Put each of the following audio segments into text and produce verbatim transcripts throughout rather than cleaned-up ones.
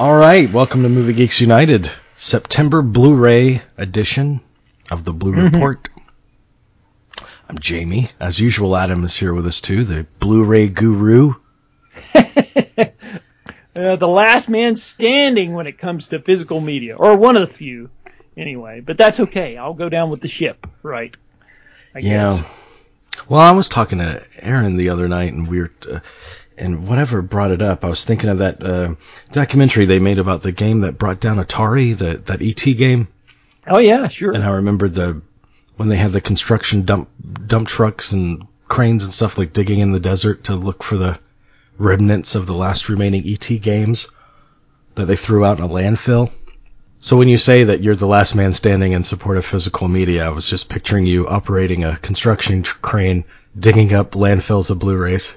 All right, welcome to Movie Geeks United, September Blu-ray edition of the Blue mm-hmm. Report. I'm Jamie. As usual, Adam is here with us too, the Blu-ray guru. Uh, the last man standing when it comes to physical media, or one of the few, anyway. But that's okay. I'll go down with the ship, right? I yeah. guess. Well, I was talking to Aaron the other night, and we were, uh, and whatever brought it up, I was thinking of that uh, documentary they made about the game that brought down Atari, the, that E T game. Oh yeah, sure. And I remembered the when they had the construction dump dump trucks and cranes and stuff like digging in the desert to look for the remnants of the last remaining E T games that they threw out in a landfill. So when you say that you're the last man standing in support of physical media, I was just picturing you operating a construction crane, digging up landfills of Blu-rays.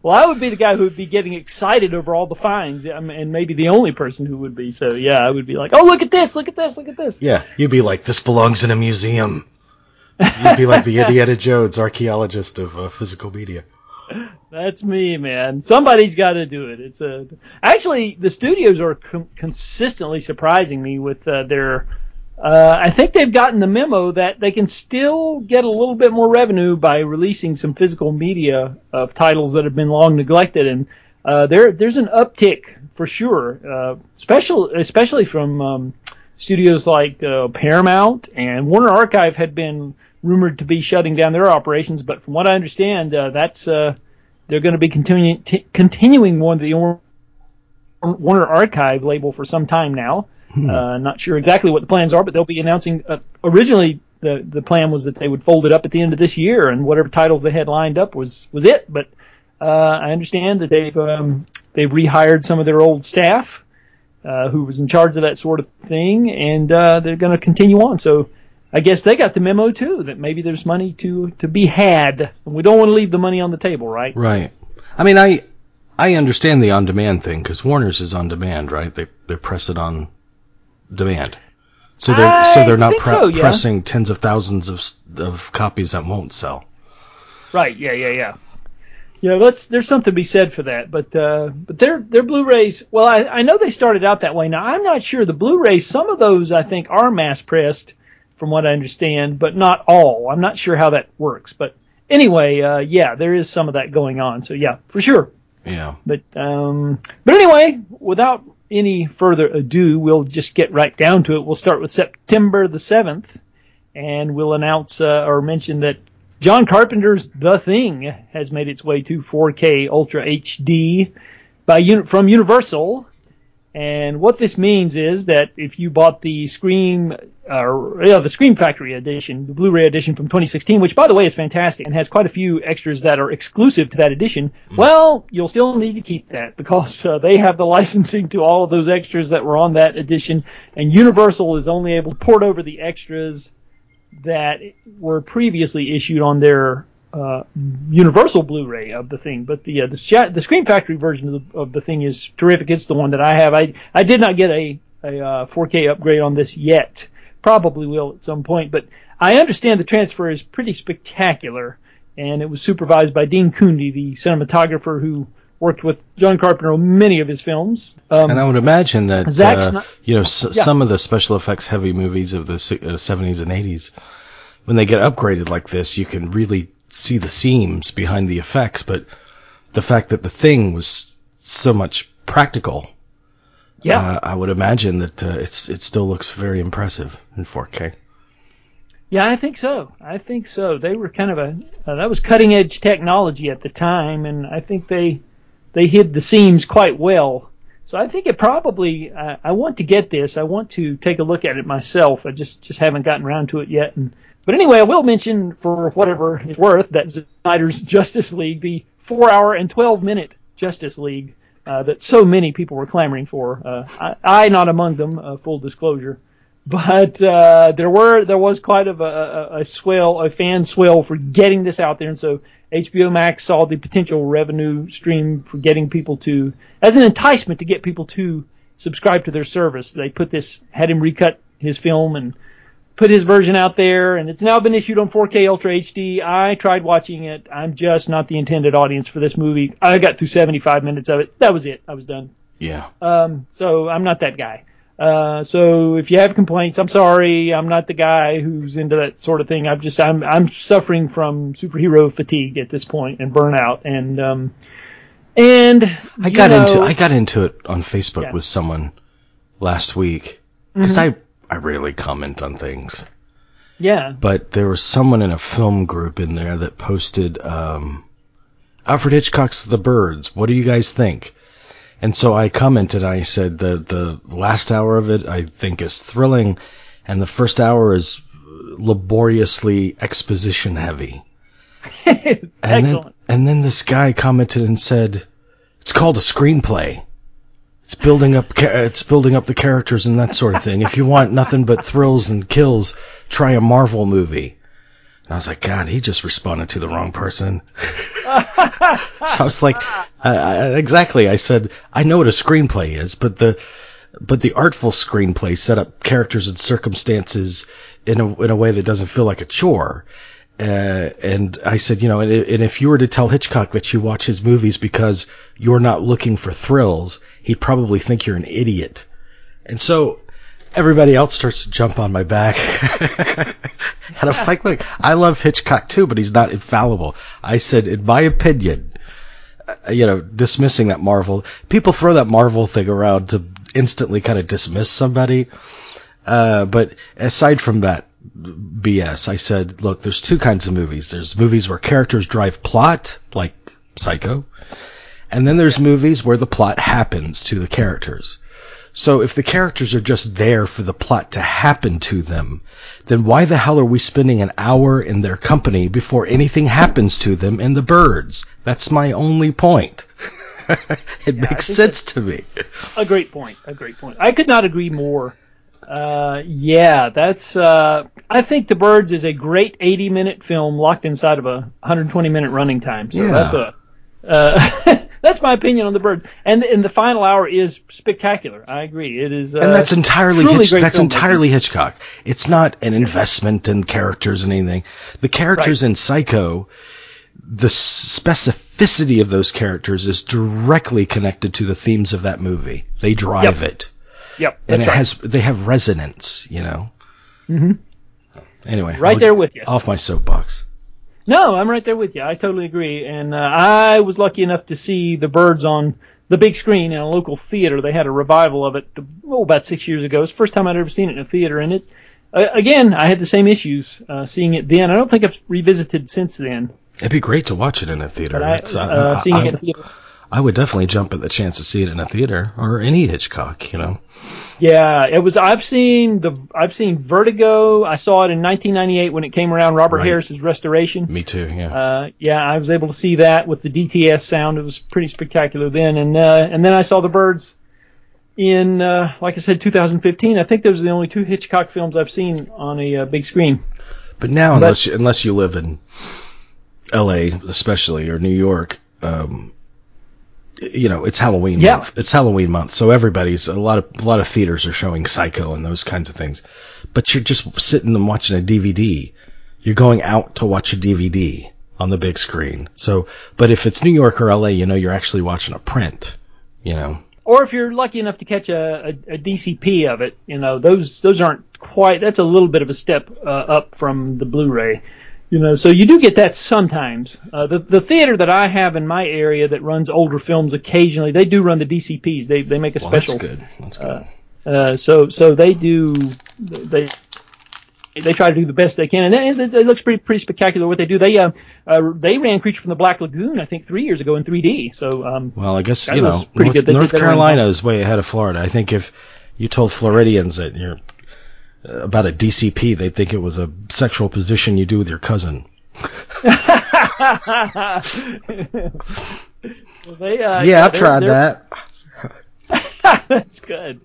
Well, I would be the guy who would be getting excited over all the finds, and maybe the only person who would be. So, yeah, I would be like, oh, look at this, look at this, look at this. Yeah, you'd be like, this belongs in a museum. You'd be like the Indiana Jones archaeologist of uh, physical media. That's me, man. Somebody's got to do it. It's a actually the studios are com- consistently surprising me with uh, their. Uh, I think they've gotten the memo that they can still get a little bit more revenue by releasing some physical media of titles that have been long neglected, and uh, there there's an uptick for sure. Uh, special, especially from um, studios like uh, Paramount and Warner Archive had been rumored to be shutting down their operations, but from what I understand, uh, that's uh, they're going to be continuing t- continuing one the or- Warner Archive label for some time now. Hmm. Uh, not sure exactly what the plans are, but they'll be announcing. Uh, originally, the the plan was that they would fold it up at the end of this year, and whatever titles they had lined up was was it. But uh, I understand that they've um, they've rehired some of their old staff uh, who was in charge of that sort of thing, and uh, they're going to continue on. So. I guess they got the memo, too, that maybe there's money to, to be had. And we don't want to leave the money on the table, right? Right. I mean, I I understand the on-demand thing, because Warner's is on-demand, right? They they press it on demand. So they're, I so they're not pre- so, yeah. pressing tens of thousands of of copies that won't sell. Right, yeah, yeah, yeah. Yeah, let's, there's something to be said for that. But uh, but their their Blu-rays, well, I, I know they started out that way. Now, I'm not sure. The Blu-rays, some of those, I think, are mass-pressed, from what I understand, but not all. I'm not sure how that works. But anyway, uh, yeah, there is some of that going on. So, yeah, for sure. Yeah. But um, but anyway, without any further ado, we'll just get right down to it. We'll start with September the seventh, and we'll announce uh, or mention that John Carpenter's The Thing has made its way to four K Ultra H D by Un- from Universal. And what this means is that if you bought the Scream, uh, yeah, the Scream Factory edition, the Blu-ray edition from twenty sixteen, which, by the way, is fantastic and has quite a few extras that are exclusive to that edition, mm. well, you'll still need to keep that because uh, they have the licensing to all of those extras that were on that edition, and Universal is only able to port over the extras that were previously issued on their uh, Universal Blu-ray of the thing, but the uh, the, the Scream Factory version of the, of the thing is terrific. It's the one that I have. I I did not get a a uh, four K upgrade on this yet. Probably will at some point, but I understand the transfer is pretty spectacular, and it was supervised by Dean Cundey, the cinematographer who worked with John Carpenter on many of his films. Um, and I would imagine that uh, not, you know s- yeah. some of the special effects heavy movies of the uh, seventies and eighties, when they get upgraded like this, you can really see the seams behind the effects, but the fact that the thing was so much practical, yeah, uh, I would imagine that uh, it's it still looks very impressive in four K. Yeah, I think so. I think so. They were kind of a uh, that was cutting edge technology at the time, and I think they they hid the seams quite well. So I think it probably. Uh, I want to get this. I want to take a look at it myself. I just just haven't gotten around to it yet, and. But anyway, I will mention, for whatever it's worth, that Snyder's Justice League, the four-hour and twelve-minute Justice League uh, that so many people were clamoring for. Uh, I, I not among them, uh, full disclosure. But uh, there were there was quite of a, a, a swell, a fan swell for getting this out there, and so H B O Max saw the potential revenue stream for getting people to, as an enticement to get people to subscribe to their service. They put this, had him recut his film and put his version out there, and it's now been issued on four K Ultra H D. I tried watching it. I'm just not the intended audience for this movie. I got through seventy-five minutes of it. That was it. I was done. Yeah. Um. So I'm not that guy. Uh. So if you have complaints, I'm sorry. I'm not the guy who's into that sort of thing. I'm just I'm I'm suffering from superhero fatigue at this point and burnout and um. And I got know, into I got into it on Facebook yeah. with someone last week because mm-hmm. I. I rarely comment on things. Yeah. But there was someone in a film group in there that posted um, Alfred Hitchcock's The Birds. What do you guys think? And so I commented. I said the the last hour of it I think is thrilling, and the first hour is laboriously exposition heavy. Excellent. And then, and then this guy commented and said, "It's called a screenplay. It's building up. It's building up the characters and that sort of thing. If you want nothing but thrills and kills, try a Marvel movie." And I was like, God, he just responded to the wrong person. So I was like, I, I, exactly. I said, I know what a screenplay is, but the but the artful screenplay set up characters and circumstances in a in a way that doesn't feel like a chore. Uh, and I said, you know, and, and if you were to tell Hitchcock that you watch his movies because you're not looking for thrills, he'd probably think you're an idiot. And so everybody else starts to jump on my back. And I'm like, look, I love Hitchcock too, but he's not infallible. I said, in my opinion, uh, you know, dismissing that Marvel, people throw that Marvel thing around to instantly kind of dismiss somebody. Uh, but aside from that B S, I said, look, there's two kinds of movies. There's movies where characters drive plot, like Psycho, and then there's movies where the plot happens to the characters. So if the characters are just there for the plot to happen to them, then why the hell are we spending an hour in their company before anything happens to them in The Birds? That's my only point. It yeah, makes sense to me. A great point. A great point. I could not agree more. Uh, yeah, that's, uh, I think The Birds is a great eighty minute film locked inside of a one hundred twenty minute running time. So yeah. that's a, uh, that's my opinion on The Birds. And, and the final hour is spectacular. I agree. It is, uh, and that's entirely, Hitch- that's entirely Hitchcock. It's not an investment in characters and anything. The characters right. in Psycho, the specificity of those characters is directly connected to the themes of that movie. They drive yep. it. Yep, and it right. has they have resonance, you know. Mm-hmm. Anyway, right I'll there with you. Off my soapbox. No, I'm right there with you. I totally agree. And uh, I was lucky enough to see The Birds on the big screen in a local theater. They had a revival of it oh, about six years ago. It's the first time I'd ever seen it in a theater. And it uh, again, I had the same issues uh, seeing it then. I don't think I've revisited since then. It'd be great to watch it in a theater. I, it's, uh, uh, seeing I, it in a theater. I would definitely jump at the chance to see it in a theater or any Hitchcock, you know. Yeah, it was. I've seen the. I've seen Vertigo. I saw it in nineteen ninety-eight when it came around. Robert right. Harris's restoration. Me too. Yeah. Uh, yeah, I was able to see that with the D T S sound. It was pretty spectacular then, and uh, and then I saw The Birds in, uh, like I said, two thousand fifteen. I think those are the only two Hitchcock films I've seen on a uh, big screen. But now, but, unless you, unless you live in L A, especially, or New York. Um, You know, it's Halloween yeah. month. It's Halloween month, so everybody's a lot of a lot of theaters are showing Psycho and those kinds of things. But you're just sitting and watching a D V D. You're going out to watch a D V D on the big screen. So, but if it's New York or L A, you know, you're actually watching a print. You know, or if you're lucky enough to catch a, a, a D C P of it, you know, those those aren't quite. That's a little bit of a step uh, up from the Blu-ray. You know, so you do get that sometimes. Uh, the the theater that I have in my area that runs older films occasionally, they do run the D C Ps. They they make a well, special. That's good. That's good. Uh, uh, so so they do they they try to do the best they can, and it, it looks pretty pretty spectacular what they do. They uh, uh they ran Creature from the Black Lagoon I think three years ago in three D. So um, well, I guess you know North, good. North Carolina is way ahead of Florida. I think if you told Floridians that you're about a D C P, they think it was a sexual position you do with your cousin. well, they, uh, yeah, yeah, I've tried that. That's good.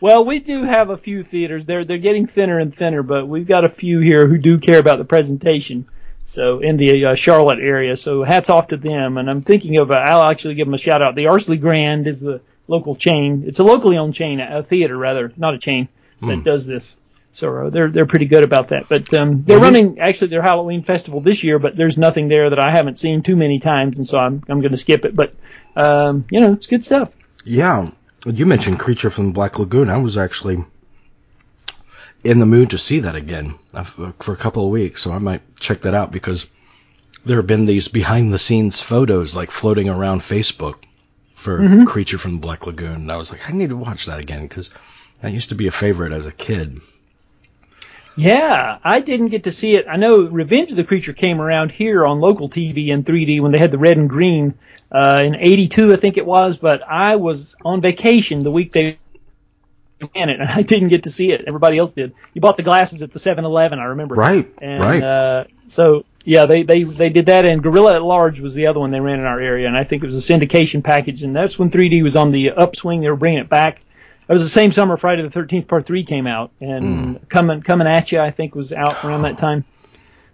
Well, we do have a few theaters. They're they're getting thinner and thinner, but we've got a few here who do care about the presentation. So in the uh, Charlotte area, so hats off to them. And I'm thinking of uh, I'll actually give them a shout out. The Arsley Grand is the local chain. It's a locally owned chain, a theater rather, not a chain that mm. does this. So uh, they're they're pretty good about that. But um, they're mm-hmm. running actually their Halloween festival this year, but there's nothing there that I haven't seen too many times, and so I'm I'm going to skip it. But um, you know, it's good stuff. Yeah, you mentioned Creature from the Black Lagoon. I was actually in the mood to see that again for a couple of weeks, so I might check that out because there have been these behind the scenes photos like floating around Facebook for mm-hmm. Creature from the Black Lagoon, and I was like, I need to watch that again because that used to be a favorite as a kid. Yeah, I didn't get to see it. I know Revenge of the Creature came around here on local T V in three D when they had the red and green uh, in eighty-two, I think it was, but I was on vacation the week they ran it, and I didn't get to see it. Everybody else did. You bought the glasses at the seven eleven, I remember. Right, and, right. Uh, so, yeah, they, they, they did that, and Gorilla at Large was the other one they ran in our area, and I think it was a syndication package, and that's when three D was on the upswing. They were bringing it back. It was the same summer Friday the thirteenth Part three came out, and mm. coming coming at you I think was out around that time.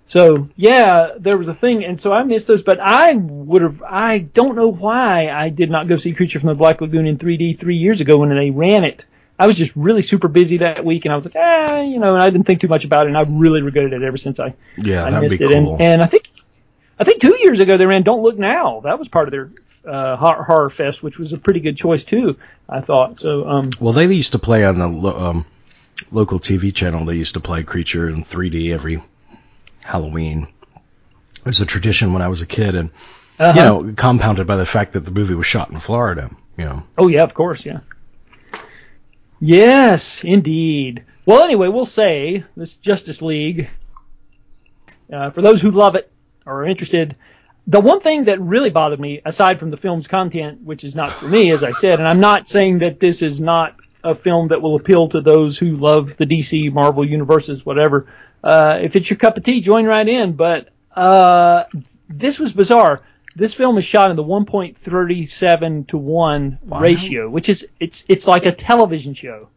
So yeah, there was a thing, and so I missed those. But I would have. I don't know why I did not go see Creature from the Black Lagoon in three D three years ago when they ran it. I was just really super busy that week, and I was like, ah, you know, and I didn't think too much about it, and I've really regretted it ever since I yeah I that'd missed be it. Cool. And, and I think I think two years ago they ran Don't Look Now. That was part of their. Uh, Horror Fest, which was a pretty good choice too, I thought. So, um, well, they used to play on the lo- um, local T V channel. They used to play Creature in three D every Halloween. It was a tradition when I was a kid, and uh-huh. you know, compounded by the fact that the movie was shot in Florida. You know. Oh yeah, of course, yeah. Yes, indeed. Well, anyway, we'll say this Justice League. Uh, for those who love it or are interested. The one thing that really bothered me, aside from the film's content, which is not for me, as I said, and I'm not saying that this is not a film that will appeal to those who love the D C, Marvel universes, whatever. Uh, if it's your cup of tea, join right in. But uh, this was bizarre. This film is shot in the one point three seven to one wow. ratio, which is it's it's like a television show.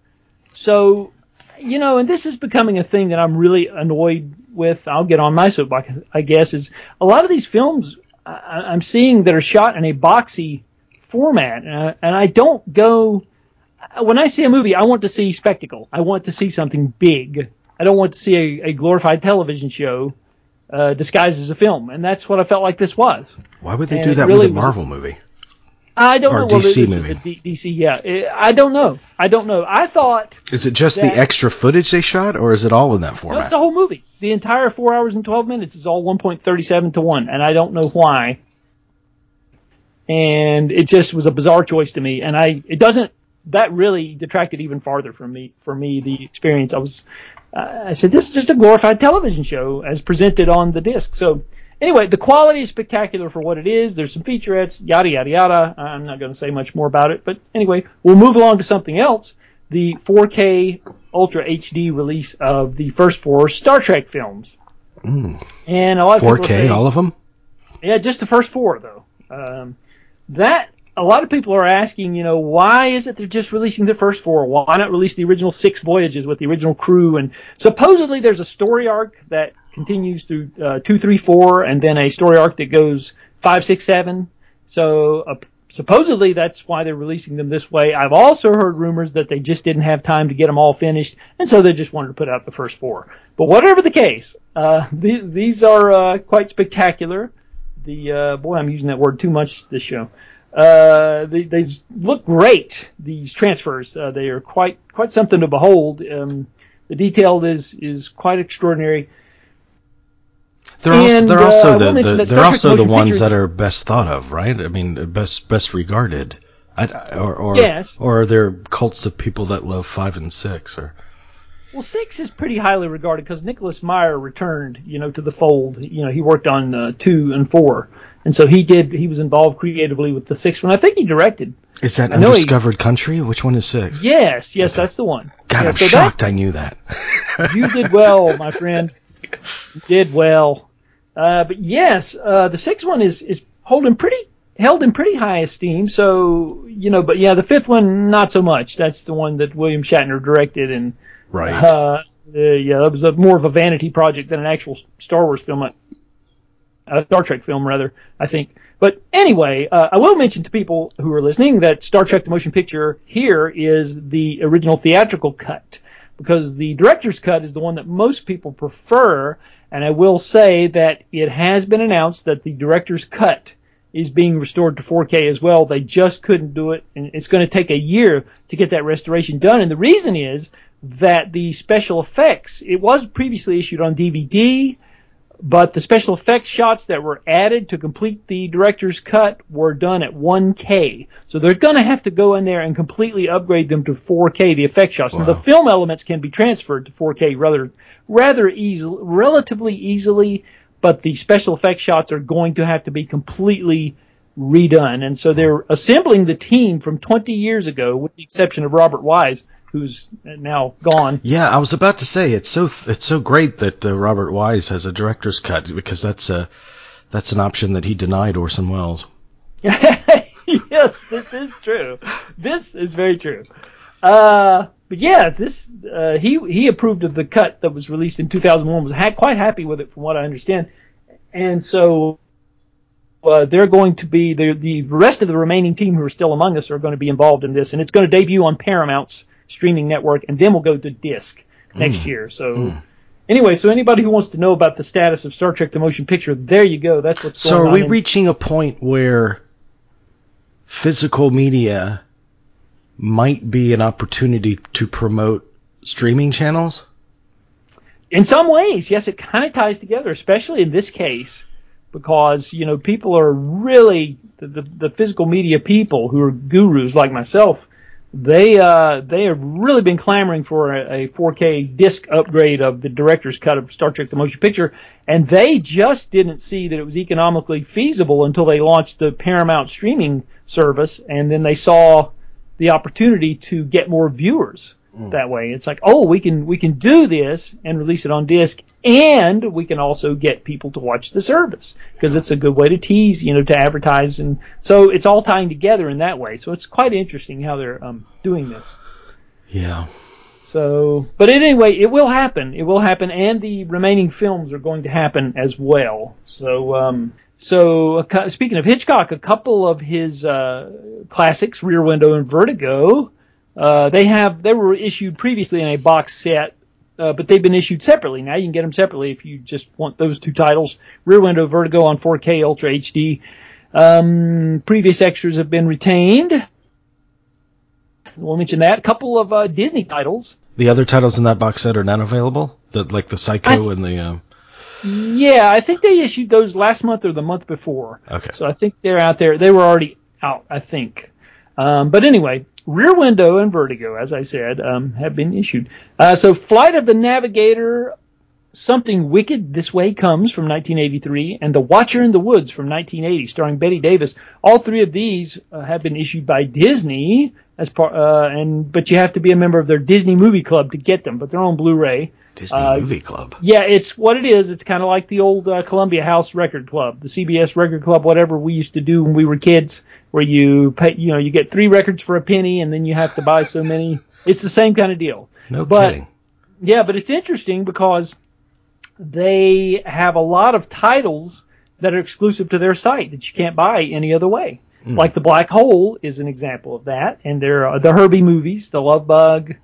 So, you know, and this is becoming a thing that I'm really annoyed with. I'll get on my soapbox, I guess, is a lot of these films I'm seeing that are shot in a boxy format, and I don't go – when I see a movie, I want to see spectacle. I want to see something big. I don't want to see a, a glorified television show uh, disguised as a film, and that's what I felt like this was. Why would they and do that really with a Marvel movie? I don't or know. Or D C movie. D- DC, yeah. I don't know. I don't know. I thought... Is it just that, the extra footage they shot, or is it all in that format? No, it's the whole movie. The entire four hours and twelve minutes is all one point three seven to one, and I don't know why. And it just was a bizarre choice to me, and I it doesn't... That really detracted even farther from me, for me, the experience. I was... Uh, I said, this is just a glorified television show as presented on the disc, so... Anyway, the quality is spectacular for what it is. There's some featurettes, yada, yada, yada. I'm not going to say much more about it. But anyway, we'll move along to something else. The four K Ultra H D release of the first four Star Trek films. Mm. And a lot of four K, saying, all of them? Yeah, just the first four, though. Um, that, a lot of people are asking, you know, why is it they're just releasing the first four? Why not release the original six voyages with the original crew? And supposedly there's a story arc that continues through uh, two, three, four, and then a story arc that goes five, six, seven. So uh, supposedly that's why they're releasing them this way. I've also heard rumors that they just didn't have time to get them all finished, and so they just wanted to put out the first four. But whatever the case, uh, th- these are uh, quite spectacular. The uh, boy, I'm using that word too much this show. Uh, they, they look great. These transfers, uh, they are quite quite something to behold. Um, the detail is is quite extraordinary. They're also, and, they're also uh, the, the they're also the ones pictures. That are best thought of, right? I mean, best best regarded, I, or or yes. or are there cults of people that love five and six? Or well, six is pretty highly regarded because Nicholas Meyer returned, you know, to the fold. You know, he worked on uh, two and four, and so he did. He was involved creatively with the sixth one. I think he directed. Is that I Undiscovered he, Country? Which one is six? Yes, yes, okay. That's the one. God, yeah, I'm so shocked. That, I knew that. You did well, my friend. You did well. Uh, but yes, uh, the sixth one is, is holding pretty held in pretty high esteem. So you know, but yeah, the fifth one not so much. That's the one that William Shatner directed, and right, uh, uh, yeah, that was a, more of a vanity project than an actual Star Wars film, a uh, Star Trek film rather, I think. But anyway, uh, I will mention to people who are listening that Star Trek the Motion Picture here is the original theatrical cut. because the director's cut is the one that most people prefer, and I will say that it has been announced that the director's cut is being restored to four K as well. They just couldn't do it, and it's going to take a year to get that restoration done, and the reason is that the special effects, it was previously issued on D V D, but the special effects shots that were added to complete the director's cut were done at one K. So they're going to have to go in there and completely upgrade them to four K, the effect shots. Wow. Now, the film elements can be transferred to four K rather rather easily, relatively easily, but the special effects shots are going to have to be completely redone. And so they're assembling the team from twenty years ago, with the exception of Robert Wise, who's now gone. Yeah, I was about to say it's so it's so great that uh, Robert Wise has a director's cut, because that's a that's an option that he denied Orson Welles. Yes, this is true. This is very true. Uh, but yeah, this uh, he he approved of the cut that was released in two thousand one. Was ha- quite happy with it, from what I understand. And so uh, they're going to be the the rest of the remaining team who are still among us are going to be involved in this, and it's going to debut on Paramount's streaming network, and then we'll go to disc next mm. year. So mm. anyway, so anybody who wants to know about the status of Star Trek the Motion Picture, there you go. That's what's so going on. So are we in- reaching a point where physical media might be an opportunity to promote streaming channels? In some ways, yes, it kind of ties together, especially in this case, because, you know, people are really the, the, the physical media people who are gurus like myself. They uh, they have really been clamoring for a, a four K disc upgrade of the director's cut of Star Trek the Motion Picture, and they just didn't see that it was economically feasible until they launched the Paramount streaming service, and then they saw the opportunity to get more viewers mm. that way. It's like, oh, we can we can do this and release it on disc, and we can also get people to watch the service, because it's a good way to tease, you know, to advertise, and so it's all tying together in that way. So it's quite interesting how they're um, doing this. Yeah. So, but anyway, it will happen. It will happen, and the remaining films are going to happen as well. So, um, so uh, speaking of Hitchcock, a couple of his uh, classics, Rear Window and Vertigo, uh, they have they were issued previously in a box set. Uh, but they've been issued separately. Now you can get them separately if you just want those two titles. Rear Window, Vertigo on four K Ultra H D. Um, previous extras have been retained. We'll mention that. A couple of uh, Disney titles. The other titles in that box set are not available? The, like the Psycho th- and the... Um... Yeah, I think they issued those last month or the month before. Okay. So I think they're out there. They were already out, I think. Um, but anyway... Rear Window and Vertigo, as I said, um, have been issued. Uh, so Flight of the Navigator, Something Wicked This Way Comes from nineteen eighty-three, and The Watcher in the Woods from nineteen eighty, starring Betty Davis. All three of these uh, have been issued by Disney, as part, uh, and but you have to be a member of their Disney Movie Club to get them, but they're on Blu-ray. Disney uh, Movie Club. Yeah, it's what it is. It's kind of like the old uh, Columbia House Record Club, the C B S Record Club, whatever we used to do when we were kids, where you pay, you know, you get three records for a penny, and then you have to buy so many. It's the same kind of deal. No but, kidding. Yeah, but it's interesting because they have a lot of titles that are exclusive to their site that you can't buy any other way. Mm. Like The Black Hole is an example of that, and there are the Herbie movies, The Love Bug.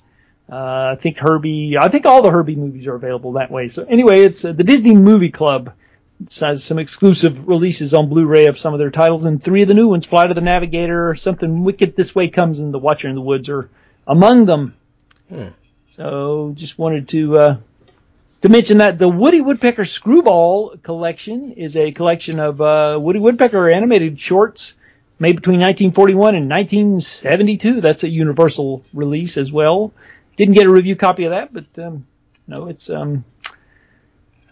Uh, I think Herbie, I think all the Herbie movies are available that way. So anyway, it's uh, the Disney Movie Club has some exclusive releases on Blu-ray of some of their titles, and three of the new ones, Flight of the Navigator, Something Wicked This Way Comes, and The Watcher in the Woods are among them. Hmm. So just wanted to, uh, to mention that the Woody Woodpecker Screwball Collection is a collection of, uh, Woody Woodpecker animated shorts made between nineteen forty-one and nineteen seventy-two. That's a Universal release as well. Didn't get a review copy of that, but um, no, it's. Um,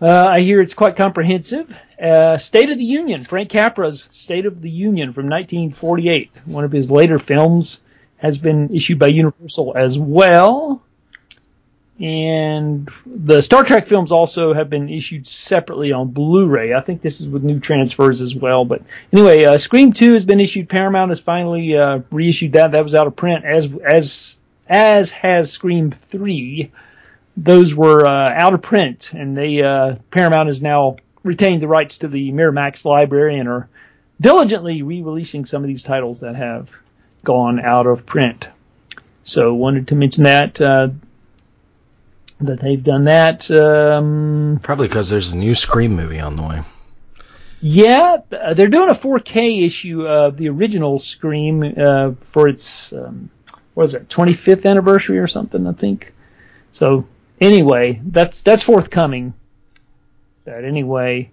uh, I hear it's quite comprehensive. Uh, State of the Union, Frank Capra's State of the Union from nineteen forty-eight, one of his later films, has been issued by Universal as well. And the Star Trek films also have been issued separately on Blu-ray. I think this is with new transfers as well. But anyway, uh, Scream two has been issued. Paramount has finally uh, reissued that. That was out of print as as. As has Scream three. Those were uh, out of print, and they uh, Paramount has now retained the rights to the Miramax library and are diligently re-releasing some of these titles that have gone out of print. So wanted to mention that. Uh, that they've done that. Um, Probably because there's a new Scream movie on the way. Yeah, they're doing a four K issue of the original Scream uh, for its, um, what is it, twenty-fifth anniversary or something, I think. So anyway, that's that's forthcoming. But anyway,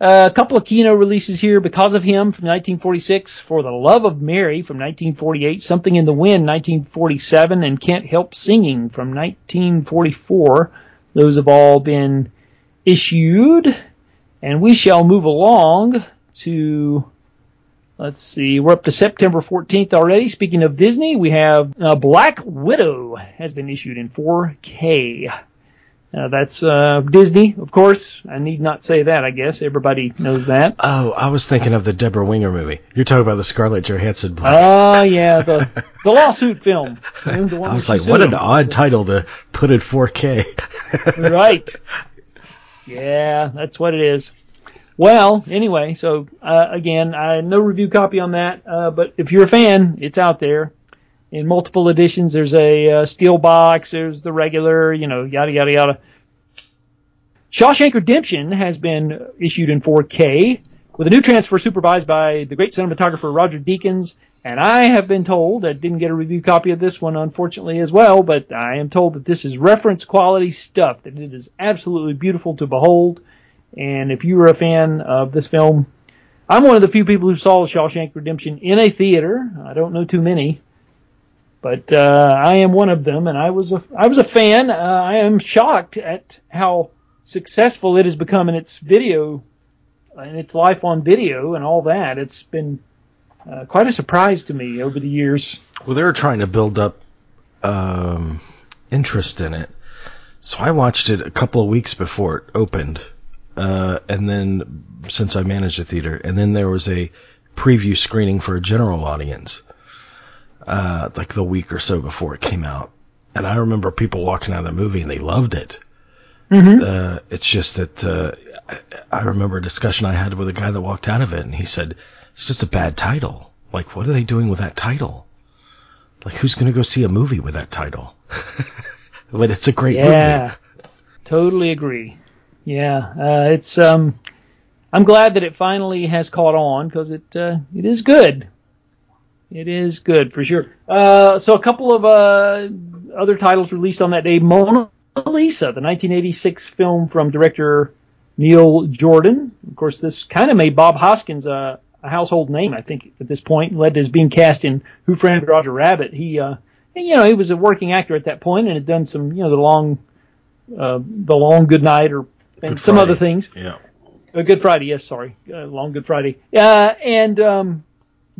uh, a couple of Kino releases here. Because of Him from nineteen forty-six, For the Love of Mary from nineteen forty-eight, Something in the Wind nineteen forty-seven, and Can't Help Singing from nineteen forty-four. Those have all been issued. And we shall move along to, let's see, we're up to September fourteenth already. Speaking of Disney, we have uh, Black Widow has been issued in four K. Uh, that's uh, Disney, of course. I need not say that, I guess. Everybody knows that. Oh, I was thinking of the Deborah Winger movie. You're talking about the Scarlett Johansson Black. Oh, uh, yeah, the, the lawsuit film. I was like, what an odd title to put in four K. Right. Yeah, that's what it is. Well, anyway, so uh, again, I, no review copy on that, uh, but if you're a fan, it's out there in multiple editions. There's a uh, steel box, there's the regular, you know, yada, yada, yada. Shawshank Redemption has been issued in four K with a new transfer supervised by the great cinematographer Roger Deakins, and I have been told, I didn't get a review copy of this one, unfortunately, as well, but I am told that this is reference-quality stuff, that it is absolutely beautiful to behold. And if you were a fan of this film, I'm one of the few people who saw Shawshank Redemption in a theater. I don't know too many, but uh, I am one of them, and I was a, I was a fan. Uh, I am shocked at how successful it has become in its video, in its life on video and all that. It's been... Uh, quite a surprise to me over the years. Well, they were trying to build up um, interest in it. So I watched it a couple of weeks before it opened. Uh, and then, since I managed a theater, and then there was a preview screening for a general audience, uh, like the week or so before it came out. And I remember people walking out of the movie and they loved it. Mm-hmm. Uh, it's just that uh, I, I remember a discussion I had with a guy that walked out of it, and he said, it's just a bad title. Like, what are they doing with that title? Like, who's going to go see a movie with that title? But it's a great yeah, movie. Yeah, totally agree. Yeah, uh, it's. Um, I'm glad that it finally has caught on because it uh, it is good. It is good for sure. Uh, so a couple of uh, other titles released on that day: Mona Lisa, the nineteen eighty-six film from director Neil Jordan. Of course, this kind of made Bob Hoskins a. Uh, A household name, I think, at this point, and led to his being cast in Who Framed Roger Rabbit. He, uh, and, you know, he was a working actor at that point, and had done some, you know, the long, uh, the long Good Night or and some other things. Yeah, uh, Good Friday. Yes, sorry, uh, long Good Friday. Yeah, uh, and um,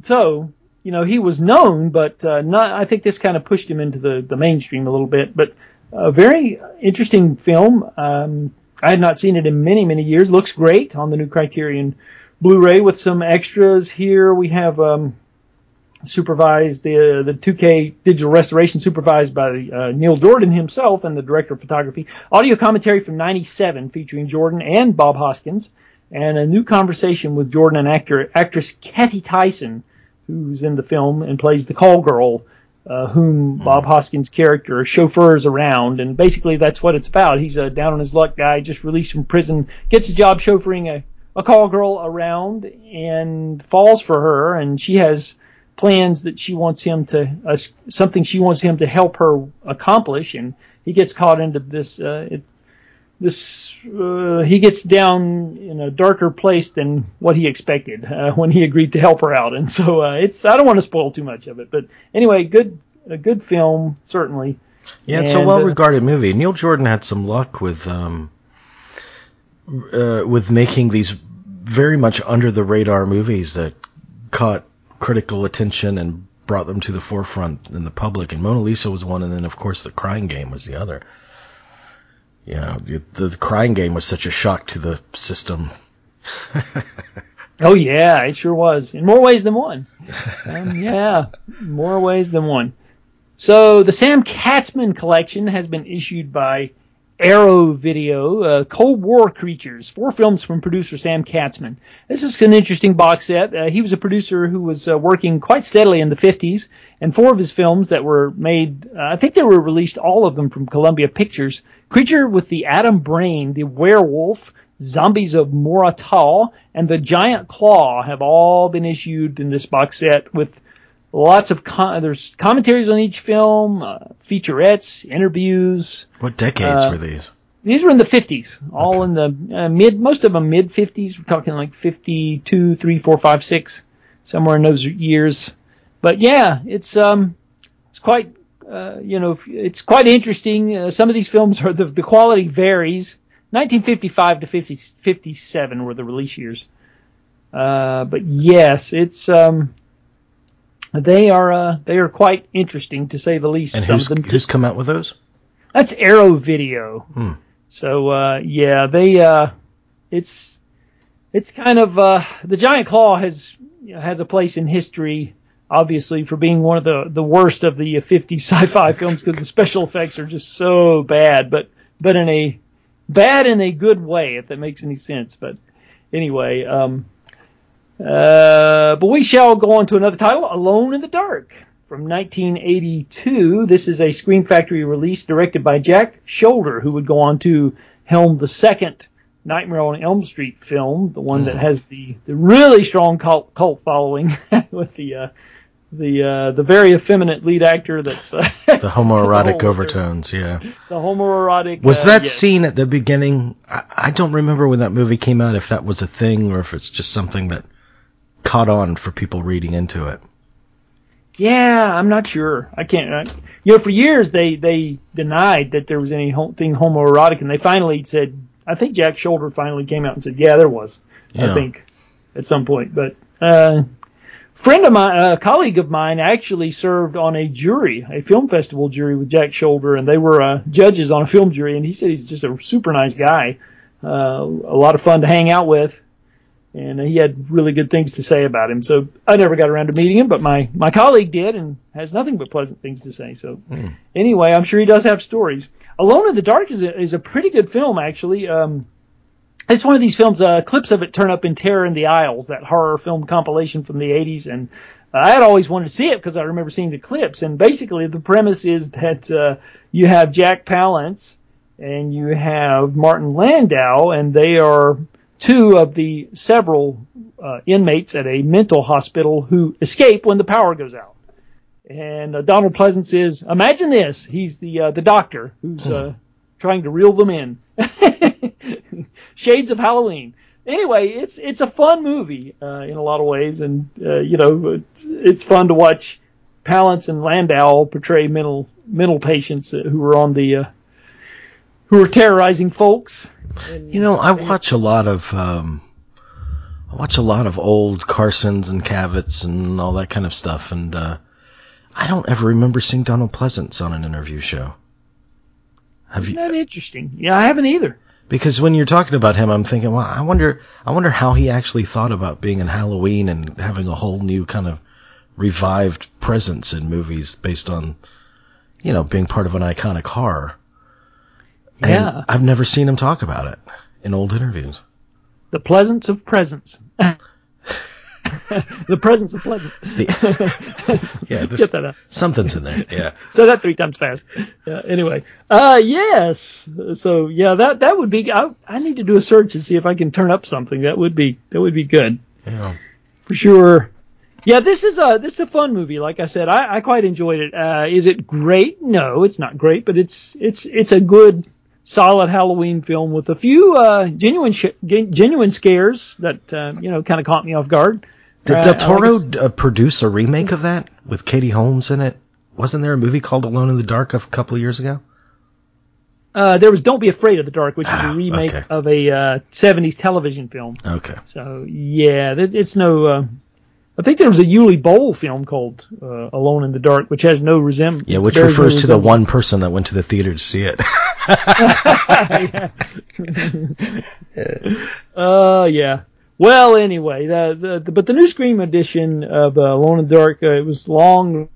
so you know he was known, but uh, not. I think this kind of pushed him into the the mainstream a little bit. But a very interesting film. Um, I had not seen it in many many years. Looks great on the new Criterion Blu-ray with some extras here. We have um, supervised the uh, the two K digital restoration supervised by uh, Neil Jordan himself and the director of photography. Audio commentary from ninety-seven featuring Jordan and Bob Hoskins, and a new conversation with Jordan and actor actress Kathy Tyson, who's in the film and plays the call girl, uh, whom mm. Bob Hoskins' character chauffeurs around. And basically that's what it's about. He's a down on his luck guy, just released from prison, gets a job chauffeuring a a call girl around and falls for her, and she has plans that she wants him to, uh, something she wants him to help her accomplish, and he gets caught into this, uh, it, this, uh, he gets down in a darker place than what he expected uh, when he agreed to help her out, and so uh, it's, I don't want to spoil too much of it, but anyway, good, a good film, certainly. Yeah, it's and, a well-regarded uh, movie. Neil Jordan had some luck with, um, Uh, with making these very much under-the-radar movies that caught critical attention and brought them to the forefront in the public. And Mona Lisa was one, and then, of course, The Crying Game was the other. You know, The, the Crying Game was such a shock to the system. Oh, yeah, it sure was. In more ways than one. Um, yeah, more ways than one. So the Sam Katzman collection has been issued by Arrow Video, uh, Cold War Creatures, four films from producer Sam Katzman. This is an interesting box set. Uh, he was a producer who was uh, working quite steadily in the fifties, and four of his films that were made, uh, I think they were released, all of them from Columbia Pictures: Creature with the Atom Brain, The Werewolf, Zombies of Morattal, and The Giant Claw have all been issued in this box set with lots of com- there's commentaries on each film, uh, featurettes, interviews. What decades uh, were these? These were in the fifties, all okay. in the uh, mid, most of them mid fifties. We're talking like fifty-two, three, four, five, six, somewhere in those years. But yeah, it's um, it's quite uh, you know, it's quite interesting. Uh, some of these films are the the quality varies. nineteen fifty-five to fifty-seven were the release years. Uh, but yes, it's um. They are uh, they are quite interesting, to say the least. And some who's, of them t- who's come out with those? That's Arrow Video. Hmm. So uh, yeah, they uh, it's it's kind of uh, the Giant Claw has has a place in history, obviously, for being one of the, the worst of the fifties sci-fi films because the special effects are just so bad, but but in a bad in a good way, if that makes any sense. But anyway. Um, Uh, but we shall go on to another title, Alone in the Dark, from nineteen eighty-two. This is a Screen Factory release directed by Jack Scholder, who would go on to helm the second Nightmare on Elm Street film, the one mm. that has the, the really strong cult, cult following with the uh, the uh, the very effeminate lead actor. That's uh, the homoerotic overtones, yeah. The homoerotic. Was uh, that yes. scene at the beginning? I, I don't remember when that movie came out, if that was a thing or if it's just something that caught on for people reading into it. Yeah, I'm not sure. I can't. I, you know, for years they, they denied that there was any home, thing homoerotic, and they finally said, I think Jack Scholder finally came out and said, yeah, there was. Yeah. I think at some point. But uh, friend of mine, a colleague of mine, actually served on a jury, a film festival jury with Jack Scholder, and they were uh, judges on a film jury. And he said he's just a super nice guy, uh, a lot of fun to hang out with. And he had really good things to say about him. So I never got around to meeting him, but my, my colleague did and has nothing but pleasant things to say. So mm. anyway, I'm sure he does have stories. Alone in the Dark is a, is a pretty good film, actually. Um, it's one of these films, uh, clips of it turn up in Terror in the Aisles, that horror film compilation from the eighties. And I had always wanted to see it because I remember seeing the clips. And basically the premise is that uh, you have Jack Palance and you have Martin Landau, and they are two of the several uh, inmates at a mental hospital who escape when the power goes out. And uh, Donald Pleasance is, imagine this, he's the uh, the doctor who's uh, trying to reel them in. Shades of Halloween. Anyway, it's it's a fun movie uh, in a lot of ways, and uh, you know it's, it's fun to watch Palance and Landau portray mental mental patients who are on the uh, who are terrorizing folks. You know, I watch a lot of um, I watch a lot of old Carsons and Cavitts and all that kind of stuff, and uh, I don't ever remember seeing Donald Pleasance on an interview show. Have Isn't you, that interesting? Yeah, I haven't either. Because when you're talking about him, I'm thinking, well, I wonder, I wonder how he actually thought about being in Halloween and having a whole new kind of revived presence in movies based on, you know, being part of an iconic horror. Yeah, and I've never seen him talk about it in old interviews. The Pleasance of Presence. The Presence of Pleasance. The, yeah, get that out. Something's in there. Yeah. So that three times fast. Yeah, anyway, uh, yes. So yeah, that that would be. I, I need to do a search to see if I can turn up something. That would be that would be good. Yeah. For sure. Yeah, this is a this is a fun movie. Like I said, I, I quite enjoyed it. Uh, is it great? No, it's not great, but it's it's it's a good, solid Halloween film with a few uh, genuine sh- genuine scares that uh, you know kind of caught me off guard. Did Del Toro uh, like uh, produce a remake of that with Katie Holmes in it? Wasn't there a movie called Alone in the Dark a couple of years ago? Uh, there was Don't Be Afraid of the Dark, which is ah, a remake okay. of a uh, seventies television film. Okay. So yeah, it, it's no. Uh, I think there was a Yuli Boll film called uh, Alone in the Dark, which has no resemblance. Yeah, which refers to the one person that went to the theater to see it. yeah. Uh, yeah. Well, anyway, the, the, the, but the new Scream edition of uh, Alone in the Dark, uh, it was long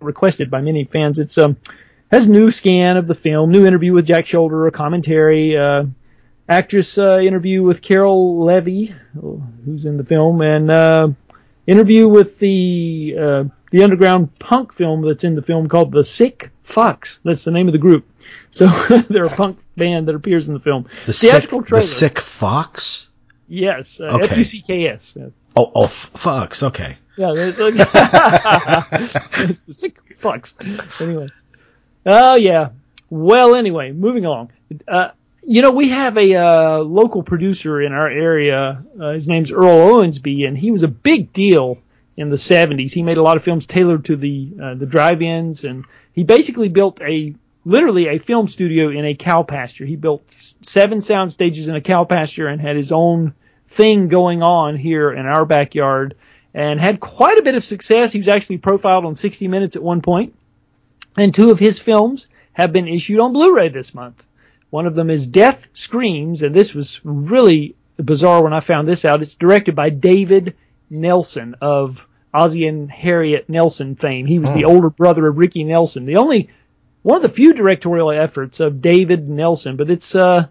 requested by many fans. It's um, has a new scan of the film, new interview with Jack Shoulder, a commentary, uh, actress uh, interview with Carol Levy, who's in the film, and uh, interview with the uh, the underground punk film that's in the film called The Sick Fox. That's the name of the group. So they're a punk band that appears in the film. The, Theatrical sick, trailer. The Sick Fox? Yes, uh, okay. F U C K S. Yeah. Oh, oh, f- Fox, okay. Yeah, it's like it's The Sick Fox. Anyway. Oh, yeah. Well, anyway, moving along. Uh, you know, we have a uh, local producer in our area. Uh, his name's Earl Owensby, and he was a big deal in the seventies. He made a lot of films tailored to the uh, the drive-ins, and he basically built a literally a film studio in a cow pasture. He built seven sound stages in a cow pasture and had his own thing going on here in our backyard and had quite a bit of success. He was actually profiled on sixty minutes at one point. And two of his films have been issued on Blu-ray this month. One of them is Death Screams, and this was really bizarre when I found this out. It's directed by David Nelson of Ozzie and Harriet Nelson fame. He was mm. the older brother of Ricky Nelson. The only, one of the few directorial efforts of David Nelson, but it's, uh,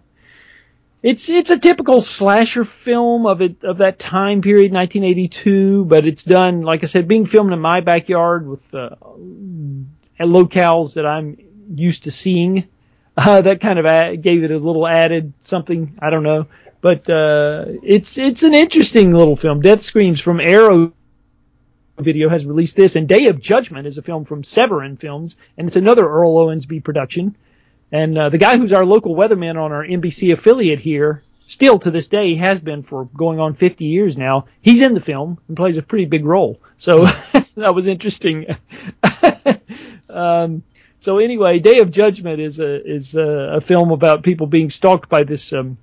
It's it's a typical slasher film of it of that time period, nineteen eighty-two, but it's done, like I said, being filmed in my backyard with uh, locales that I'm used to seeing. Uh, that kind of ad- gave it a little added something, I don't know. But uh, it's it's an interesting little film. Death Screams from Arrow Video has released this, and Day of Judgment is a film from Severin Films, and it's another Earl Owensby production. And uh, the guy who's our local weatherman on our N B C affiliate here, still to this day, has been for going on fifty years now. He's in the film and plays a pretty big role. So that was interesting. um, so anyway, Day of Judgment is a is a, a film about people being stalked by this um,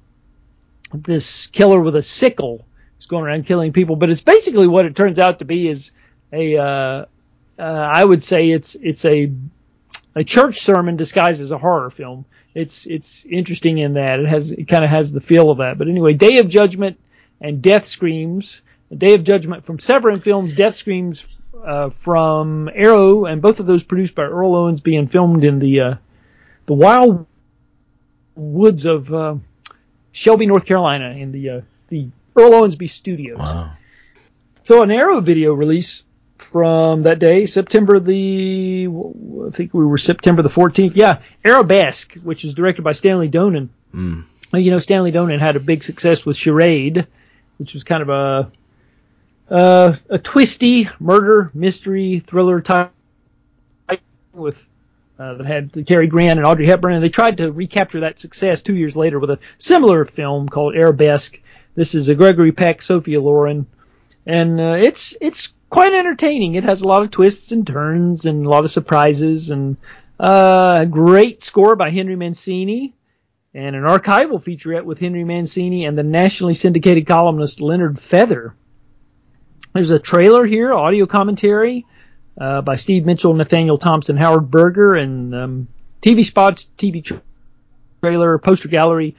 this killer with a sickle who's going around killing people. But it's basically what it turns out to be is a uh, uh, I would say it's it's a A church sermon disguised as a horror film. It's it's interesting in that it has it kind of has the feel of that. But anyway, Day of Judgment and Death Screams. Day of Judgment from Severin Films, Death Screams uh, from Arrow, and both of those produced by Earl Owensby and filmed in the uh, the wild woods of uh, Shelby, North Carolina, in the uh, the Earl Owensby Studios. Wow. So an Arrow Video release from that day, September the, I think we were September the fourteenth. Yeah, Arabesque, which is directed by Stanley Donen. Mm. You know, Stanley Donen had a big success with Charade, which was kind of a uh, a twisty murder mystery thriller type with uh, that had Cary Grant and Audrey Hepburn, and they tried to recapture that success two years later with a similar film called Arabesque. This is a Gregory Peck, Sophia Loren, and uh, it's it's. quite entertaining. It has a lot of twists and turns and a lot of surprises and uh, a great score by Henry Mancini and an archival featurette with Henry Mancini and the nationally syndicated columnist Leonard Feather. There's a trailer here, audio commentary uh, by Steve Mitchell, Nathaniel Thompson, Howard Berger, and um, T V spots, T V tra- trailer, poster gallery.